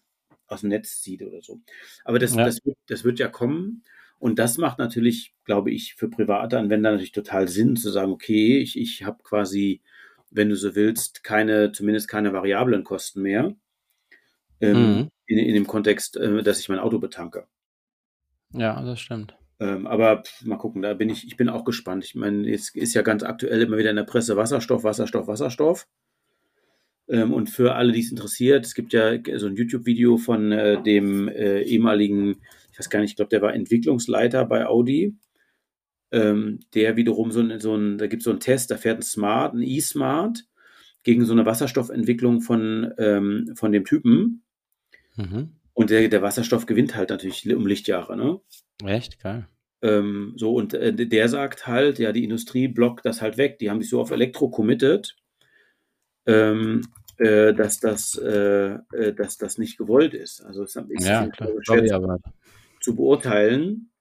aus dem Netz zieht oder so. Aber das, ja. das, das, wird, das wird ja kommen. Und das macht natürlich, glaube ich, für private Anwender natürlich total Sinn, zu sagen, okay, ich, ich habe quasi, wenn du so willst, keine, zumindest keine variablen Kosten mehr. Ähm, mhm. in, in dem Kontext, äh, dass ich mein Auto betanke. Ja, das stimmt. Ähm, aber pf, mal gucken, da bin ich, ich bin auch gespannt. Ich meine, jetzt ist ja ganz aktuell immer wieder in der Presse Wasserstoff, Wasserstoff, Wasserstoff. Ähm, und für alle, die es interessiert, es gibt ja so ein YouTube-Video von äh, dem äh, ehemaligen, ich weiß gar nicht, ich glaube, der war Entwicklungsleiter bei Audi. Ähm, der wiederum so ein, so ein da gibt es so einen Test, da fährt ein Smart, ein E-Smart gegen so eine Wasserstoffentwicklung von, ähm, von dem Typen. Mhm. Und der, der Wasserstoff gewinnt halt natürlich um Lichtjahre, ne? Echt, geil. Ähm, so, und äh, der sagt halt, ja, die Industrie blockt das halt weg. Die haben sich so auf Elektro committed, ähm, äh, dass, das, äh, äh, dass das nicht gewollt ist. Also es ist ja, klar, schwer sorry, zu beurteilen,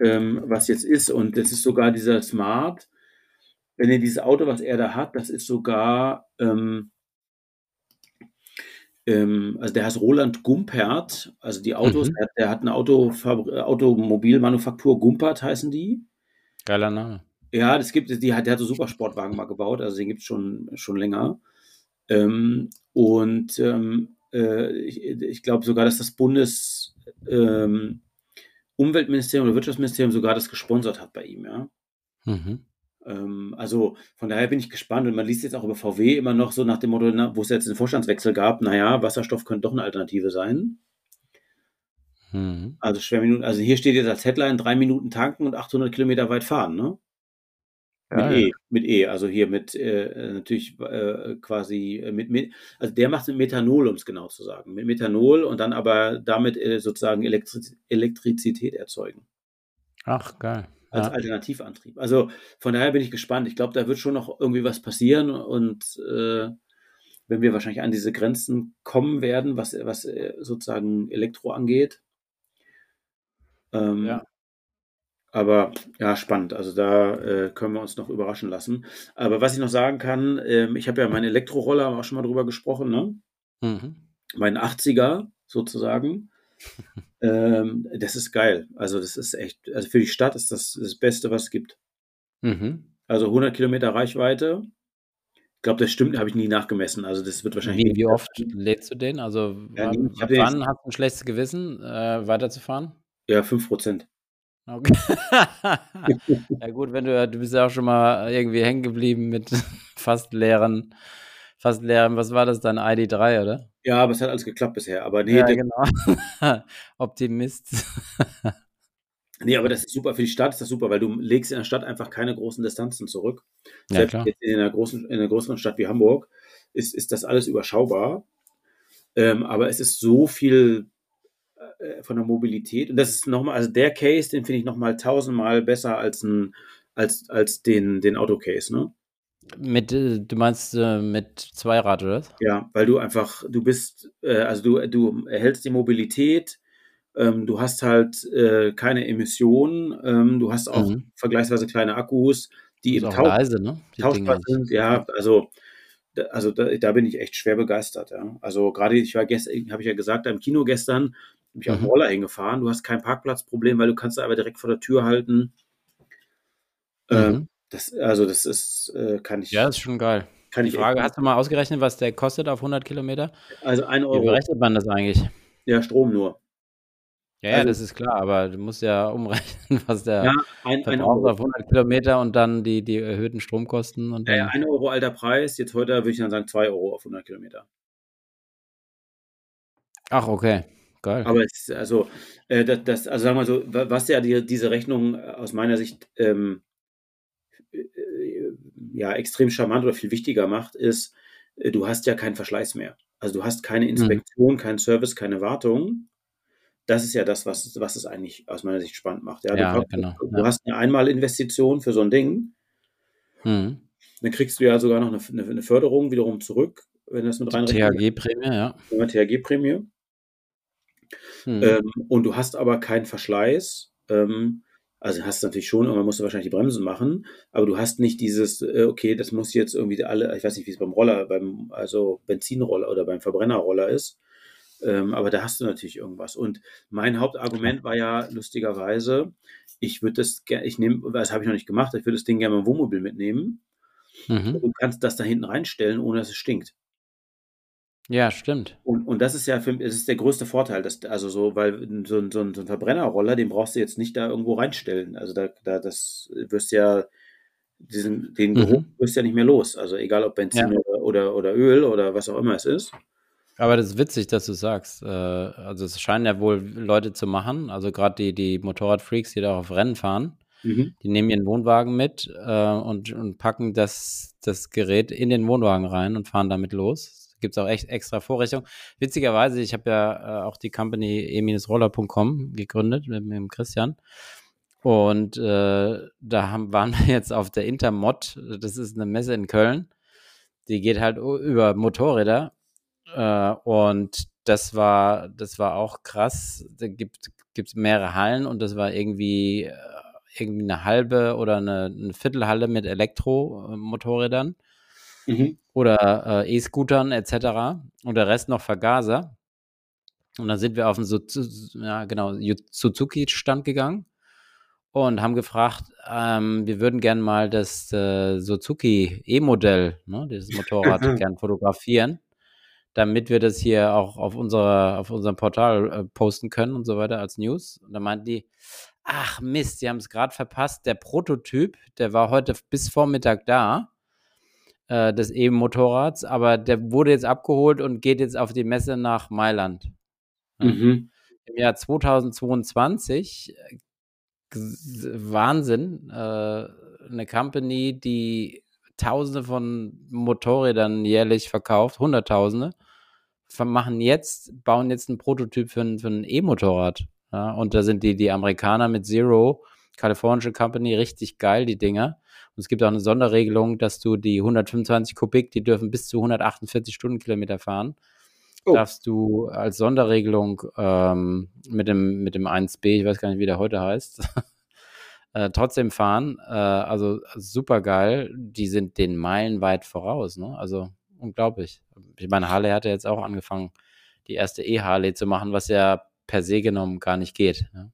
ähm, was jetzt ist. Und das ist sogar dieser Smart, wenn ihr dieses Auto, was er da hat, das ist sogar... Ähm, also der heißt Roland Gumpert, also die Autos, mhm. der, der hat eine Autofabri- Automobilmanufaktur, Gumpert heißen die. Geiler Name. Ja, das gibt, die hat, der hat so Supersportwagen mal gebaut, also den gibt es schon, schon länger. Ähm, und ähm, äh, ich, ich glaube sogar, dass das Bundes ähm, Umweltministerium oder Wirtschaftsministerium sogar das gesponsert hat bei ihm, ja. Mhm. Also von daher bin ich gespannt und man liest jetzt auch über V W immer noch so nach dem Motto, na, wo es jetzt einen Vorstandswechsel gab, naja, Wasserstoff könnte doch eine Alternative sein. Hm. Also schwer Minuten, also hier steht jetzt als Headline, drei Minuten tanken und achthundert Kilometer weit fahren, ne? Ja, mit ja. E, mit E, also hier mit äh, natürlich äh, quasi mit, mit, also der macht es mit Methanol, um es genau zu sagen, mit Methanol und dann aber damit äh, sozusagen Elektri- Elektrizität erzeugen. Ach, geil. Als ja. Alternativantrieb. Also von daher bin ich gespannt. Ich glaube, da wird schon noch irgendwie was passieren und äh, wenn wir wahrscheinlich an diese Grenzen kommen werden, was, was sozusagen Elektro angeht. Ähm, ja. Aber ja, spannend. Also da äh, können wir uns noch überraschen lassen. Aber was ich noch sagen kann, ähm, ich habe ja meinen Elektroroller, haben wir auch schon mal drüber gesprochen, ne? Mhm. Meinen achtziger sozusagen. ähm, das ist geil. Also das ist echt, also für die Stadt ist das das Beste, was es gibt. Mhm. Also hundert Kilometer Reichweite. Ich glaube, das stimmt, habe ich nie nachgemessen. Also das wird wahrscheinlich... Wie, wie oft lädst du den? Also ja, wann, ab wann hast du ein schlechtes Gewissen, äh, weiterzufahren? Ja, fünf Prozent. Okay. Ja gut, wenn du, du bist ja auch schon mal irgendwie hängen geblieben mit fast leeren... Fast leer. Was war das, dein I D drei, oder? Ja, aber es hat alles geklappt bisher. Aber nee, ja, genau. Optimist. Nee, aber das ist super. Für die Stadt ist das super, weil du legst in der Stadt einfach keine großen Distanzen zurück. Ja, selbst klar. Jetzt in einer großen, in einer größeren Stadt wie Hamburg ist, ist das alles überschaubar. Ähm, aber es ist so viel äh, von der Mobilität. Und das ist nochmal, also der Case, den finde ich nochmal tausendmal besser als, ein, als, als den, den Autocase, ne? Mit, du meinst äh, mit Zweirad, oder? Ja, weil du einfach, du bist, äh, also du, du erhältst die Mobilität, ähm, du hast halt äh, keine Emissionen, ähm, du hast auch mhm. vergleichsweise kleine Akkus, die eben tausch- leise, ne? die tauschbar Dinge. Sind. Ja, also, da, also da, da bin ich echt schwer begeistert. Ja. Also gerade, ich war gestern, habe ich ja gesagt, im Kino gestern, bin ich auf den Roller hingefahren, du hast kein Parkplatzproblem, weil du kannst da aber direkt vor der Tür halten. Mhm. Ähm, Das, also das ist, äh, kann ich... Ja, das ist schon geil. Kann Die ich Frage, hast du mal ausgerechnet, was der kostet auf hundert Kilometer? Also ein Euro. Wie berechnet man das eigentlich? Ja, Strom nur. Ja, also, ja, das ist klar, aber du musst ja umrechnen, was der ja, ein, Verbrauch auf hundert Kilometer und dann die, die erhöhten Stromkosten. Und ja, ja, ein Euro alter Preis, jetzt heute würde ich dann sagen zwei Euro auf hundert Kilometer. Ach, okay. Geil. Aber es, also, äh, das, das, also sagen wir so, was ja die, diese Rechnung aus meiner Sicht... Ähm, ja, extrem charmant oder viel wichtiger macht, ist, du hast ja keinen Verschleiß mehr. Also du hast keine Inspektion, mhm. keinen Service, keine Wartung. Das ist ja das, was, was es eigentlich aus meiner Sicht spannend macht. Ja, ja, du kaufst, genau, du ja. hast eine Einmalinvestition für so ein Ding. Mhm. Dann kriegst du ja sogar noch eine, eine, eine Förderung wiederum zurück, wenn das mit reinrechnet. T H G-Prämie, ja. T H G-Prämie. Mhm. Ähm, und du hast aber keinen Verschleiß. Ähm, also hast du natürlich schon, aber man musst du wahrscheinlich die Bremsen machen. Aber du hast nicht dieses, äh, okay, das muss jetzt irgendwie alle, ich weiß nicht, wie es beim Roller, beim also Benzinroller oder beim Verbrennerroller ist. Ähm, aber da hast du natürlich irgendwas. Und mein Hauptargument war ja lustigerweise, ich würde das gerne, ich nehme, das habe ich noch nicht gemacht, ich würde das Ding gerne mit dem Wohnmobil mitnehmen. Mhm. Du kannst das da hinten reinstellen, ohne dass es stinkt. Ja, stimmt. Und, und das ist ja für, das ist der größte Vorteil, dass, also so, weil so, so, so ein Verbrennerroller, den brauchst du jetzt nicht da irgendwo reinstellen. Also da, da das wirst ja diesen, den Geruch mhm. wirst ja nicht mehr los. Also egal ob Benzin ja. oder, oder, oder Öl oder was auch immer es ist. Aber das ist witzig, dass du sagst. Also es scheinen ja wohl Leute zu machen, also gerade die, die Motorradfreaks, die da auf Rennen fahren, mhm. die nehmen ihren Wohnwagen mit und, und packen das, das Gerät in den Wohnwagen rein und fahren damit los. Gibt es auch echt extra Vorrichtung. Witzigerweise, ich habe ja auch die Company e Roller punkt com gegründet mit, mit dem Christian. Und äh, da haben, waren wir jetzt auf der Intermod, das ist eine Messe in Köln, die geht halt über Motorräder. Und das war, das war auch krass. Da gibt es mehrere Hallen und das war irgendwie, irgendwie eine halbe oder eine, eine Viertelhalle mit Elektromotorrädern mhm. oder äh, E-Scootern et cetera. Und der Rest noch Vergaser. Und dann sind wir auf den Suzuki, ja, genau, Suzuki-Stand gegangen und haben gefragt, ähm, wir würden gerne mal das äh, Suzuki E-Modell, ne, dieses Motorrad, gern fotografieren, damit wir das hier auch auf unserer, auf unserem Portal äh, posten können und so weiter als News. Und da meinten die, ach Mist, die haben es gerade verpasst. Der Prototyp, der war heute bis Vormittag da, äh, des E-Motorrads, aber der wurde jetzt abgeholt und geht jetzt auf die Messe nach Mailand. Mhm. Im Jahr zweitausendzweiundzwanzig, Wahnsinn, äh, eine Company, die Tausende von Motorrädern jährlich verkauft, Hunderttausende, machen jetzt, bauen jetzt einen Prototyp für ein, für ein E-Motorrad. Ja, und da sind die, die Amerikaner mit Zero, kalifornische Company, richtig geil, die Dinger. Und es gibt auch eine Sonderregelung, dass du die hundertfünfundzwanzig Kubik, die dürfen bis zu hundertachtundvierzig Stundenkilometer fahren, oh. darfst du als Sonderregelung ähm, mit dem, mit dem eins B, ich weiß gar nicht, wie der heute heißt, Äh, trotzdem fahren, äh, also super geil, die sind den meilenweit voraus, ne? Also unglaublich. Ich meine, Harley hat ja jetzt auch angefangen, die erste E-Harley zu machen, was ja per se genommen gar nicht geht. Ne?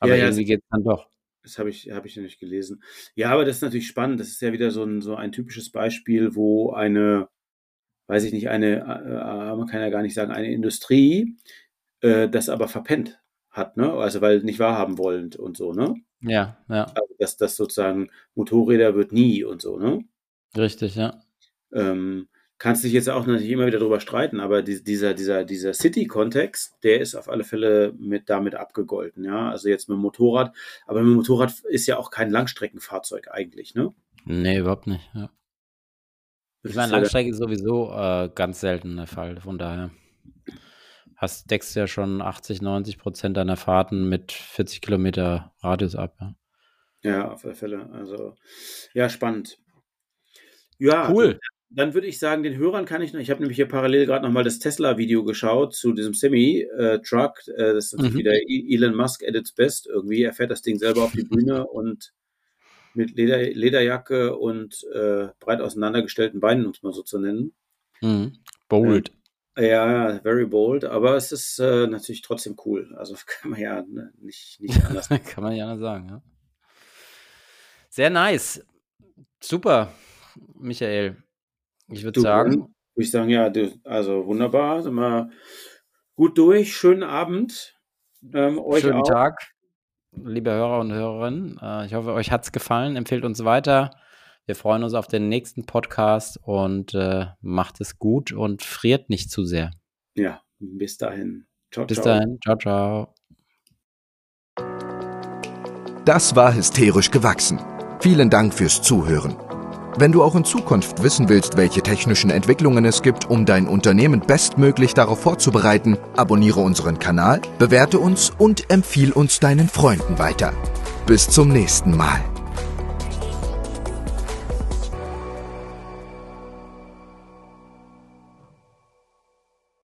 Aber ja, ja, irgendwie geht es dann doch. Das habe ich, hab ich nicht gelesen. Ja, aber das ist natürlich spannend, das ist ja wieder so ein, so ein typisches Beispiel, wo eine, weiß ich nicht, eine, äh, man kann ja gar nicht sagen, eine Industrie, äh, das aber verpennt hat, ne? Also weil nicht wahrhaben wollend und so, ne? Ja, ja. Also dass das sozusagen Motorräder wird nie und so, ne? Richtig, ja. Ähm, kannst dich jetzt auch natürlich immer wieder drüber streiten, aber die, dieser, dieser, dieser City-Kontext, der ist auf alle Fälle mit damit abgegolten, ja. Also jetzt mit dem Motorrad, aber mit dem Motorrad ist ja auch kein Langstreckenfahrzeug eigentlich, ne? Nee, überhaupt nicht, ja. Das ich meine, Langstrecke ist sowieso äh, ganz selten der Fall, von daher. Hast, deckst ja schon achtzig, neunzig Prozent deiner Fahrten mit vierzig Kilometer Radius ab. Ja, ja, auf alle Fälle. Also, ja, spannend. Ja, cool. Dann, dann würde ich sagen, den Hörern kann ich noch, ich habe nämlich hier parallel gerade nochmal das Tesla-Video geschaut zu diesem Semi-Truck. Das ist mhm. wieder Elon Musk at its best irgendwie. Er fährt das Ding selber auf die Bühne und mit Leder, Lederjacke und äh, breit auseinandergestellten Beinen, um es mal so zu nennen. Mhm. Bold. Äh, Ja, very bold, aber es ist äh, natürlich trotzdem cool. Also kann man ja ne, nicht, nicht anders sagen. Kann man ja anders sagen, ja. Sehr nice. Super, Michael. Ich würde sagen. Würde ich sagen, ja, du, also wunderbar. Sind wir gut durch. Schönen Abend. Ähm, euch Schönen auch. Tag, liebe Hörer und Hörerinnen. Äh, ich hoffe, euch hat es gefallen. Empfehlt uns weiter. Wir freuen uns auf den nächsten Podcast und äh, macht es gut und friert nicht zu sehr. Ja, bis dahin. Ciao, bis ciao. dahin. Ciao, ciao. Das war hysterisch gewachsen. Vielen Dank fürs Zuhören. Wenn du auch in Zukunft wissen willst, welche technischen Entwicklungen es gibt, um dein Unternehmen bestmöglich darauf vorzubereiten, abonniere unseren Kanal, bewerte uns und empfiehl uns deinen Freunden weiter. Bis zum nächsten Mal.